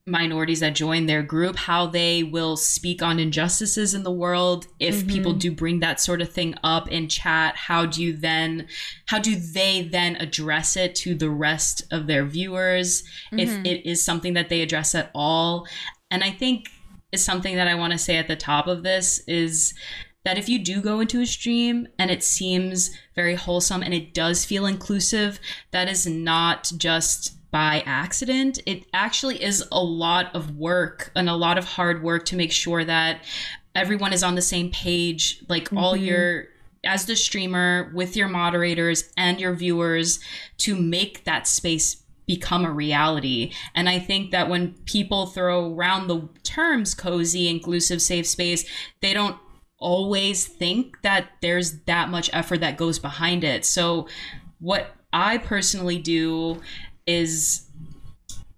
minorities that join their group, how they will speak on injustices in the world. If mm-hmm. people do bring that sort of thing up in chat, how do you then, how do they then address it to the rest of their viewers? Mm-hmm. If it is something that they address at all. And I think is something that I want to say at the top of this is that if you do go into a stream and it seems very wholesome and it does feel inclusive, that is not just by accident. It actually is a lot of work and a lot of hard work to make sure that everyone is on the same page, like mm-hmm. all your, as the streamer, with your moderators and your viewers, to make that space become a reality. And I think that when people throw around the terms cozy, inclusive, safe space, they don't always think that there's that much effort that goes behind it. So what I personally do is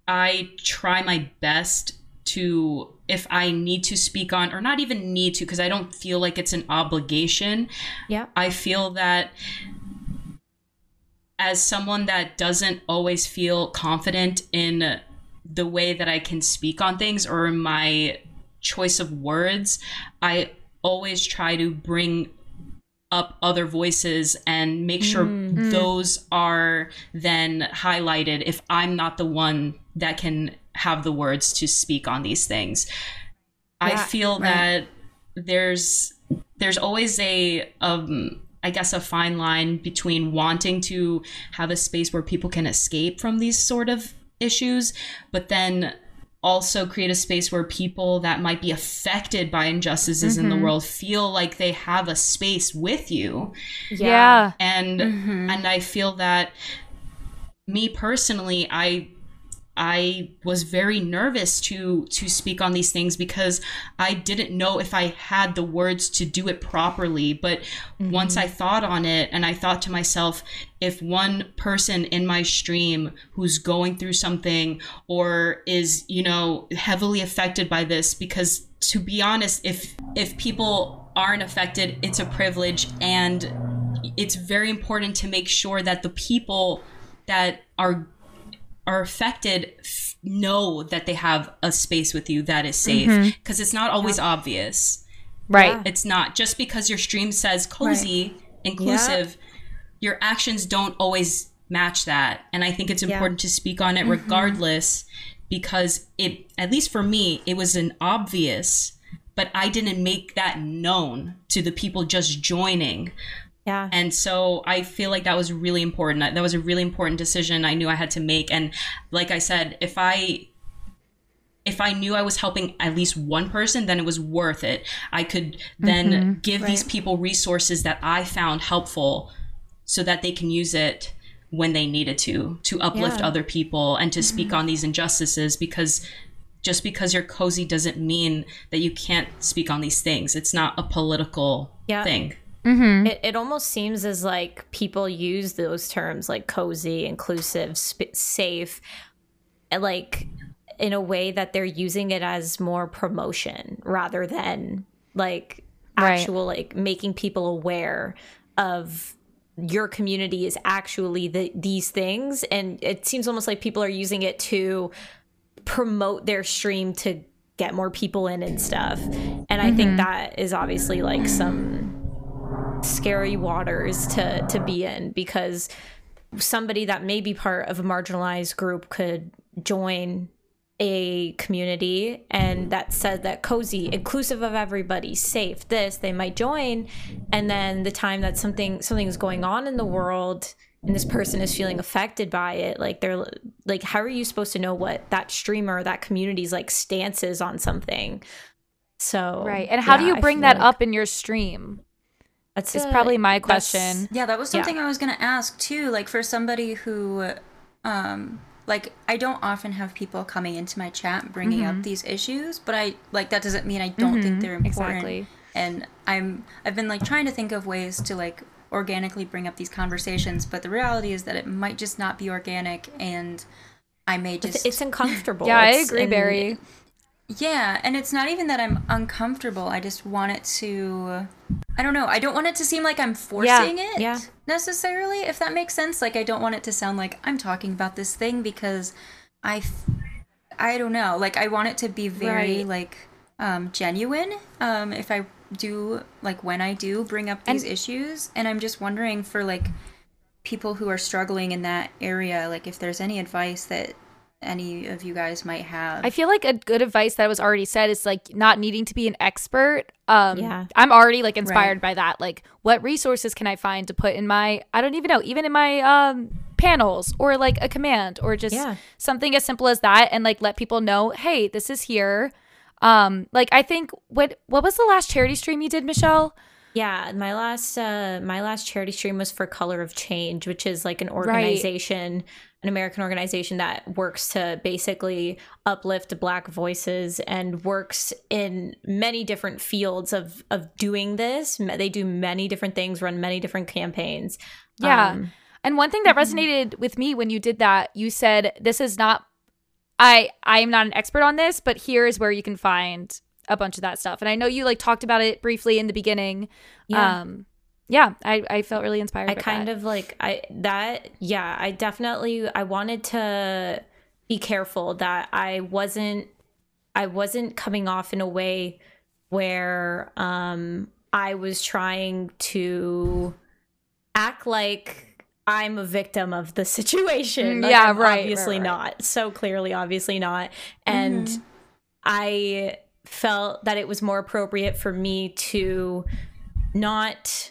I try my best to, if I need to speak on, or not even need to, because I don't feel like it's an obligation. Yeah. I feel that as someone that doesn't always feel confident in the way that I can speak on things or my choice of words, I always try to bring up other voices and make sure mm-hmm. those are then highlighted if I'm not the one that can have the words to speak on these things. Yeah, I feel right. that there's there's always a um I guess a fine line between wanting to have a space where people can escape from these sort of issues, but then also create a space where people that might be affected by injustices mm-hmm. in the world feel like they have a space with you. Yeah. And mm-hmm. and I feel that me personally, I I was very nervous to to speak on these things because I didn't know if I had the words to do it properly. But mm-hmm. once I thought on it and I thought to myself, if one person in my stream who's going through something or is, you know, heavily affected by this, because to be honest, if if people aren't affected, it's a privilege. And it's very important to make sure that the people that are are affected f- know that they have a space with you that is safe, because mm-hmm. it's not always yeah. obvious, right? Yeah. It's not just because your stream says cozy, right. inclusive, yeah. your actions don't always match that. And I think it's important yeah. to speak on it regardless, mm-hmm. because it, at least for me, it was an obvious, but I didn't make that known to the people just joining. Yeah. And so I feel like that was really important. That was a really important decision I knew I had to make. And like I said, if I if I knew I was helping at least one person, then it was worth it. I could then mm-hmm. give right. these people resources that I found helpful so that they can use it when they needed to, to uplift yeah. other people and to mm-hmm. speak on these injustices. Because just because you're cozy doesn't mean that you can't speak on these things. It's not a political yeah. thing. Mm-hmm. It, it almost seems as like people use those terms like cozy, inclusive, sp- safe, like in a way that they're using it as more promotion rather than like actual right. like making people aware of your community is actually the, these things. And it seems almost like people are using it to promote their stream to get more people in and stuff. And mm-hmm. I think that is obviously like some scary waters to to be in, because somebody that may be part of a marginalized group could join a community and that said that cozy, inclusive of everybody, safe, this, they might join, and then the time that something something is going on in the world and this person is feeling affected by it, like they're like, how are you supposed to know what that streamer, that community's like stance is on something? So right. And how yeah, do you bring that like- up in your stream? That's good. Is probably my question. That's, yeah, that was something yeah. I was going to ask too. Like for somebody who, um, like I don't often have people coming into my chat bringing mm-hmm. up these issues, but I like that doesn't mean I don't mm-hmm. think they're important. Exactly. And I'm I've been like trying to think of ways to like organically bring up these conversations, but the reality is that it might just not be organic, and I may just it's uncomfortable. Yeah, it's, I agree, and, Barry. Yeah, and it's not even that I'm uncomfortable. I just want it to, I don't know. I don't want it to seem like I'm forcing yeah, it yeah. necessarily, if that makes sense. Like, I don't want it to sound like I'm talking about this thing because I, I don't know. Like, I want it to be very, right. like, um, genuine um, if I do, like, when I do bring up these and, issues. And I'm just wondering for, like, people who are struggling in that area, like, if there's any advice that any of you guys might have. I feel like a good advice that was already said is like not needing to be an expert. Um, yeah. I'm already like inspired right. by that. Like what resources can I find to put in my, I don't even know, even in my um, panels or like a command or just yeah. something as simple as that. And like let people know, hey, this is here. Um, like I think what, what was the last charity stream you did, Michelle? Yeah, my last uh, my last charity stream was for Color of Change, which is like an organization, right. an American organization that works to basically uplift Black voices and works in many different fields of of doing this. They do many different things, run many different campaigns. Yeah, um, and one thing that resonated with me when you did that, you said, "This is not, I I am not an expert on this, but here is where you can find." A bunch of that stuff. And I know you like talked about it briefly in the beginning. Yeah. Um, yeah, I, I felt really inspired. I by kind that. of like I that. Yeah, I definitely I wanted to be careful that I wasn't I wasn't coming off in a way where um, I was trying to act like I'm a victim of the situation. Like, yeah, I'm right. Obviously right, right. not. So clearly, obviously not. And mm-hmm. I. felt that it was more appropriate for me to not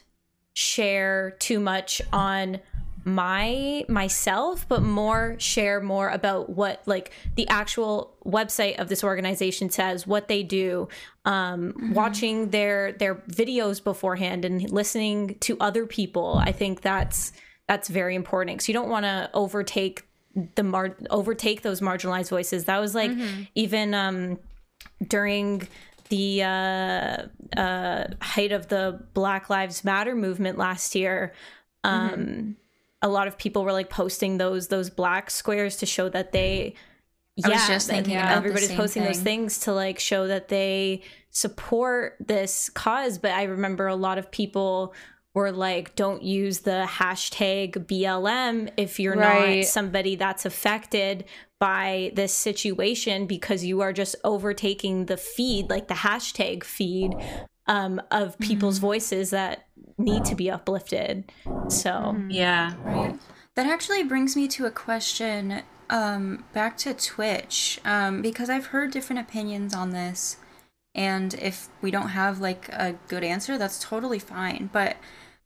share too much on my myself, but more share more about what like the actual website of this organization says, what they do, um, mm-hmm. watching their their videos beforehand and listening to other people. I think that's that's very important. So you don't want to overtake the mar- overtake those marginalized voices. That was like mm-hmm. even um during the uh, uh, height of the Black Lives Matter movement last year, um, mm-hmm. a lot of people were like posting those those black squares to show that they, I yeah, was just thinking about everybody's the same posting thing. Those things to like show that they support this cause. But I remember a lot of people were like, "Don't use the hashtag B L M if you're right. not somebody that's affected by this situation, because you are just overtaking the feed, like the hashtag feed um, of people's mm-hmm. voices that need to be uplifted." So, yeah. Right. That actually brings me to a question um, back to Twitch, um, because I've heard different opinions on this. And if we don't have like a good answer, that's totally fine. But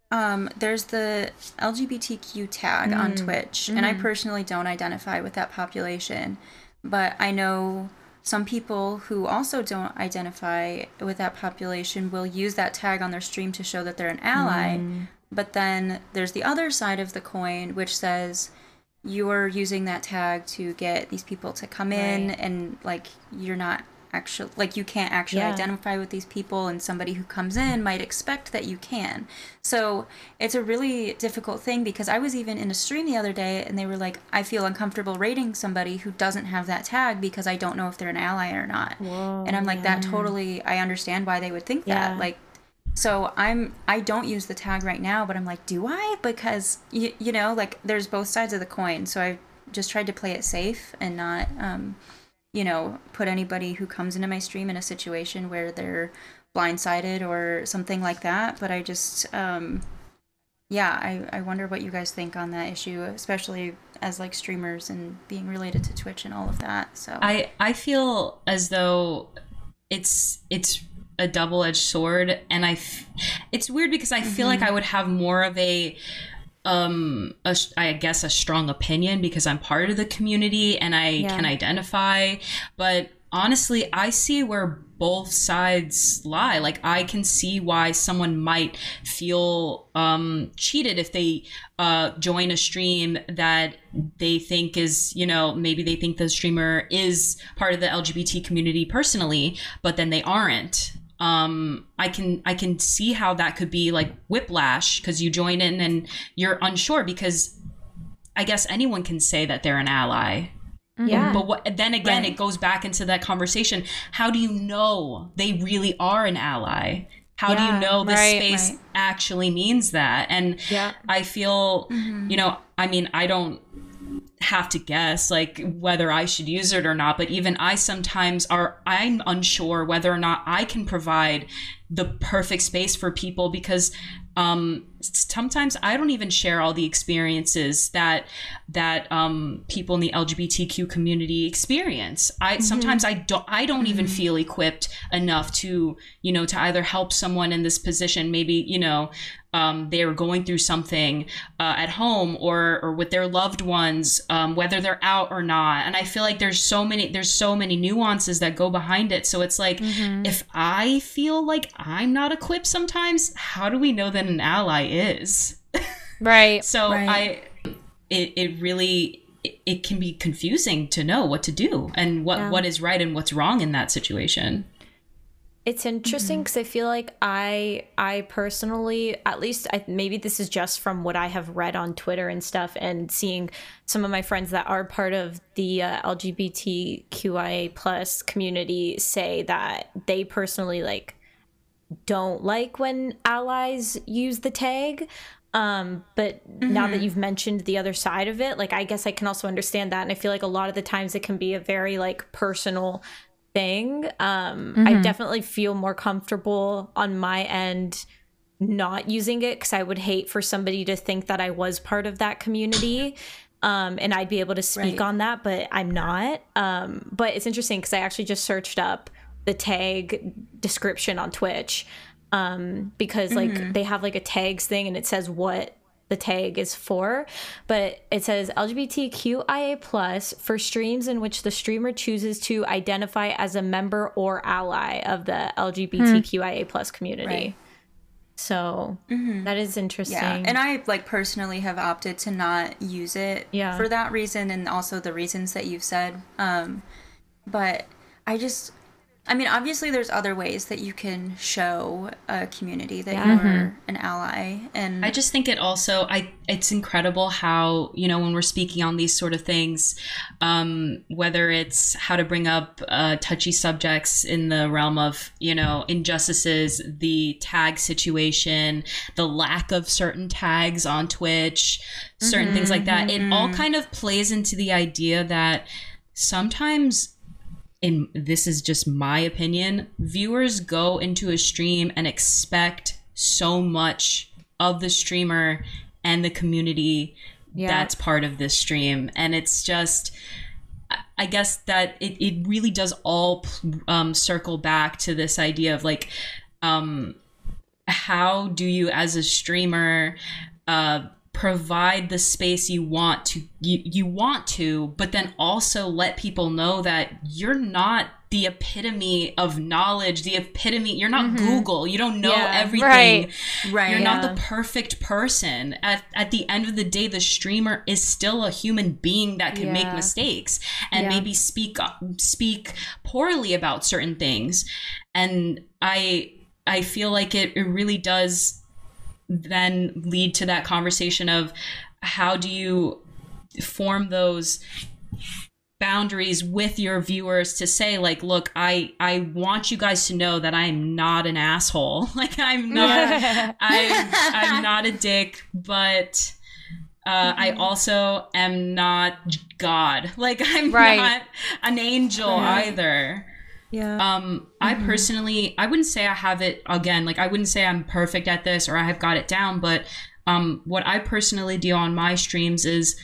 Um, there's the L G B T Q tag mm. on Twitch, mm. and I personally don't identify with that population, but I know some people who also don't identify with that population will use that tag on their stream to show that they're an ally, mm. but then there's the other side of the coin, which says you're using that tag to get these people to come right. in, and like you're not actually, like you can't actually yeah. identify with these people, and somebody who comes in might expect that you can. So it's a really difficult thing, because I was even in a stream the other day and they were like, I feel uncomfortable rating somebody who doesn't have that tag because I don't know if they're an ally or not. Whoa, and I'm like, yeah. that totally, I understand why they would think yeah. that. Like, so I'm, I don't use the tag right now, but I'm like, do I? Because, you, you know, like there's both sides of the coin. So I just tried to play it safe and not, um, you know, put anybody who comes into my stream in a situation where they're blindsided or something like that. But I just, um, yeah, I, I wonder what you guys think on that issue, especially as like streamers and being related to Twitch and all of that. So I, I feel as though it's, it's a double-edged sword. And I, f- it's weird because I mm-hmm. feel like I would have more of a, Um, a, I guess a strong opinion because I'm part of the community and I yeah. can identify, but honestly, I see where both sides lie. Like, I can see why someone might feel um, cheated if they uh, join a stream that they think is, you know, maybe they think the streamer is part of the L G B T community personally, but then they aren't. Um, I can I can see how that could be like whiplash, because you join in and you're unsure, because I guess anyone can say that they're an ally. Yeah. But what, then again, right. It goes back into that conversation. How do you know they really are an ally? How yeah, do you know this right, space right. actually means that? And yeah. I feel, mm-hmm. you know, I mean, I don't have to guess like whether I should use it or not, but even I sometimes are I'm unsure whether or not I can provide the perfect space for people, because um sometimes I don't even share all the experiences that that um people in the L G B T Q community experience. I mm-hmm. sometimes I don't I don't mm-hmm. even feel equipped enough to, you know, to either help someone in this position. Maybe, you know, Um, they're going through something uh, at home or or with their loved ones, um, whether they're out or not. And I feel like there's so many there's so many nuances that go behind it. So it's like, mm-hmm. if I feel like I'm not equipped sometimes, how do we know that an ally is? Right. So right. I it, it really it, it can be confusing to know what to do and what, yeah. what is right and what's wrong in that situation. It's interesting because mm-hmm. I feel like I I personally, at least I, maybe this is just from what I have read on Twitter and stuff, and seeing some of my friends that are part of the uh, L G B T Q I A plus community say that they personally like don't like when allies use the tag. Um, but mm-hmm. now that you've mentioned the other side of it, like I guess I can also understand that. And I feel like a lot of the times it can be a very like personal thing. Um, mm-hmm. I definitely feel more comfortable on my end not using it, because I would hate for somebody to think that I was part of that community, um, and I'd be able to speak right. on that, but I'm not. Um, but it's interesting because I actually just searched up the tag description on Twitch, um, because like mm-hmm. they have like a tags thing and it says what the tag is for, but it says L G B T Q I A plus for streams in which the streamer chooses to identify as a member or ally of the L G B T Q I A plus community. Right. So mm-hmm. that is interesting. Yeah. And I like personally have opted to not use it yeah. for that reason, and also the reasons that you've said. Um, but I just, I mean, obviously there's other ways that you can show a community that yeah. you're mm-hmm. an ally. And I just think it also, I it's incredible how, you know, when we're speaking on these sort of things, um, whether it's how to bring up uh, touchy subjects in the realm of, you know, injustices, the tag situation, the lack of certain tags on Twitch, certain mm-hmm. things like that, mm-hmm. it all kind of plays into the idea that sometimes, and this is just my opinion, viewers go into a stream and expect so much of the streamer and the community yeah. that's part of this stream. And it's just, I guess that it, it really does all um, circle back to this idea of like, um, how do you as a streamer uh, provide the space you want to you, you want to, but then also let people know that you're not the epitome of knowledge, the epitome, you're not mm-hmm. Google, you don't know yeah, everything. Right. Right. You're yeah. not the perfect person. At at the end of the day, the streamer is still a human being that can yeah. make mistakes and yeah. maybe speak speak poorly about certain things. And I I feel like it, it really does then lead to that conversation of how do you form those boundaries with your viewers to say like, look, I, I want you guys to know that I'm not an asshole. Like I'm not, yeah. I'm, I'm not a dick, but uh, mm-hmm. I also am not God. Like I'm right. not an angel right. either. Yeah. Um, I mm-hmm. personally, I wouldn't say I have it again. Like I wouldn't say I'm perfect at this or I have got it down. But um, what I personally do on my streams is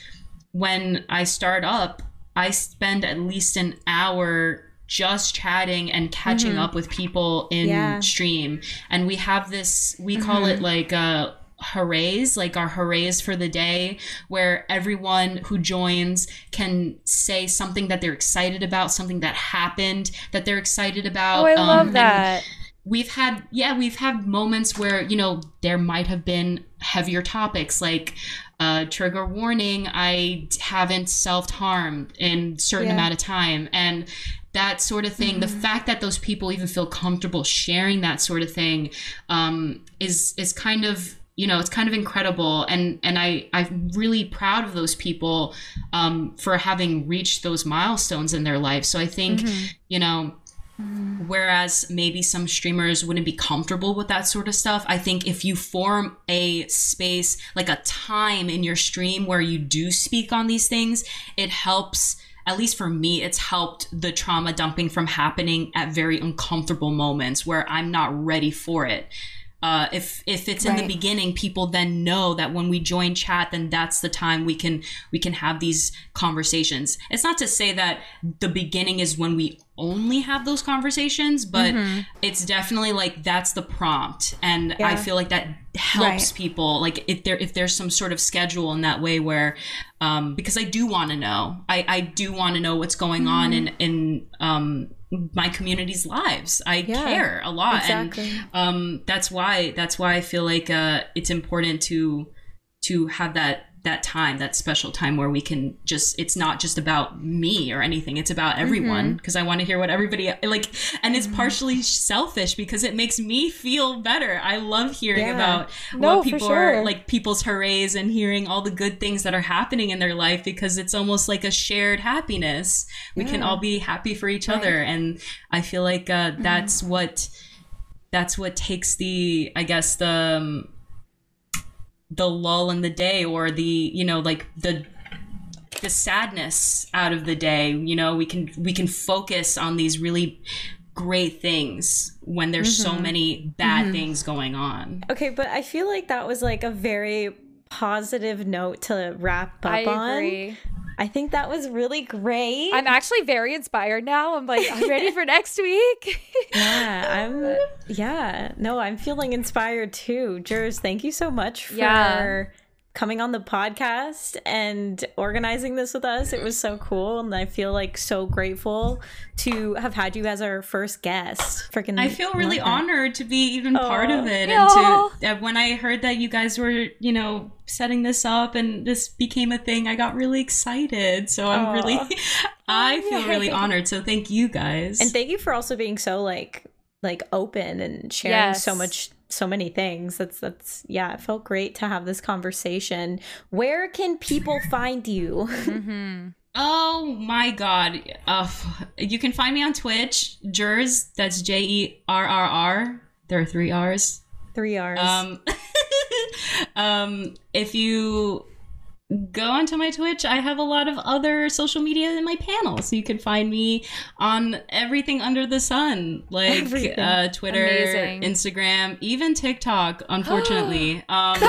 when I start up, I spend at least an hour just chatting and catching mm-hmm. up with people in yeah. stream. And we have this, we mm-hmm. call it like a hoorays, like our hoorays for the day, where everyone who joins can say something that they're excited about, something that happened that they're excited about. Oh, I um, love that. We've had, yeah, we've had moments where, you know, there might have been heavier topics like, uh, trigger warning, I haven't self-harmed in a certain yeah. amount of time. And that sort of thing, mm-hmm. the fact that those people even feel comfortable sharing that sort of thing um, is is kind of, you know, it's kind of incredible. And and I, I'm really proud of those people um, for having reached those milestones in their life. So I think, mm-hmm. you know, whereas maybe some streamers wouldn't be comfortable with that sort of stuff, I think if you form a space, like a time in your stream where you do speak on these things, it helps, at least for me, it's helped the trauma dumping from happening at very uncomfortable moments where I'm not ready for it. Uh, if if it's right. in the beginning, people then know that when we join chat, then that's the time we can we can have these conversations. It's not to say that the beginning is when we only have those conversations, but mm-hmm. it's definitely like that's the prompt, and yeah. I feel like that helps right. people. Like if there if there's some sort of schedule in that way where, um, because I do want to know, I I do want to know what's going mm-hmm. on in in um. my community's lives. I yeah, care a lot. Exactly. And um, that's why, that's why I feel like uh, it's important to, to have that, that time, that special time where we can just, it's not just about me or anything. It's about everyone. Mm-hmm. Cause I want to hear what everybody like, and it's partially selfish because it makes me feel better. I love hearing yeah. about no, what people for sure. are like, people's hoorays, and hearing all the good things that are happening in their life, because it's almost like a shared happiness. We yeah. can all be happy for each right. other. And I feel like uh, mm-hmm. that's what, that's what takes the, I guess the, um, the lull in the day, or the, you know, like the the sadness out of the day. You know, we can we can focus on these really great things when there's mm-hmm. so many bad mm-hmm. things going on. Okay, but I feel like that was like a very positive note to wrap up I agree. on. I think that was really great. I'm actually very inspired now. I'm like, I'm ready for next week. yeah, I'm. Yeah, no, I'm feeling inspired too. Jers, thank you so much for yeah. coming on the podcast and organizing this with us. It was so cool, and I feel like so grateful to have had you as our first guest. Freaking, I feel really honored to be even Aww. part of it. Yeah. And to, when I heard that you guys were, you know, setting this up and this became a thing, I got really excited. So I'm Aww. really, I feel Yay. really honored. So thank you guys, and thank you for also being so like, like open and sharing yes. so much, so many things. That's that's yeah. It felt great to have this conversation. Where can people find you? Mm-hmm. Oh my God, uh, you can find me on Twitch, Jers. That's J E R R R. There are three R's. Three R's. Um. Um, if you go onto my Twitch, I have a lot of other social media in my panel, so you can find me on everything under the sun, like uh, Twitter, Amazing. Instagram, even TikTok, unfortunately. um,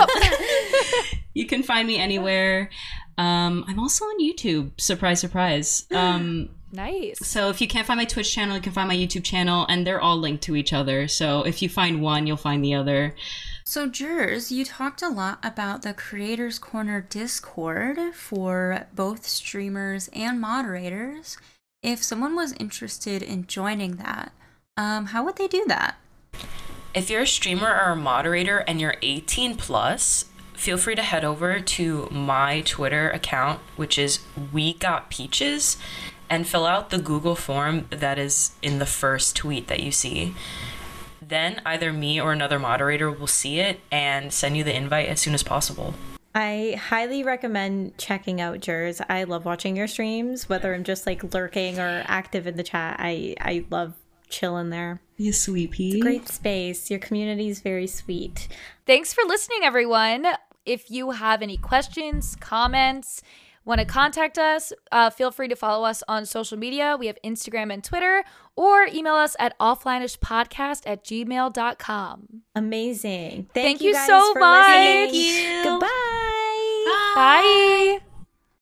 you can find me anywhere. Um, I'm also on YouTube. Surprise, surprise. Um, nice. So if you can't find my Twitch channel, you can find my YouTube channel, and they're all linked to each other. So if you find one, you'll find the other. So Jers, you talked a lot about the Creators Corner Discord for both streamers and moderators. If someone was interested in joining that, um, how would they do that? If you're a streamer or a moderator and you're eighteen plus, feel free to head over to my Twitter account, which is We Got Peaches, and fill out the Google form that is in the first tweet that you see. Then either me or another moderator will see it and send you the invite as soon as possible. I highly recommend checking out Jers. I love watching your streams, whether I'm just like lurking or active in the chat. I, I love chilling there. You sweet pea. It's a great space. Your community is very sweet. Thanks for listening, everyone. If you have any questions, comments, want to contact us, uh, feel free to follow us on social media. We have Instagram and Twitter, or email us at offlineishpodcast at gmail dot com. Amazing. Thank, Thank you, you guys so for much. Listening. Thank you. Goodbye. Bye. Bye.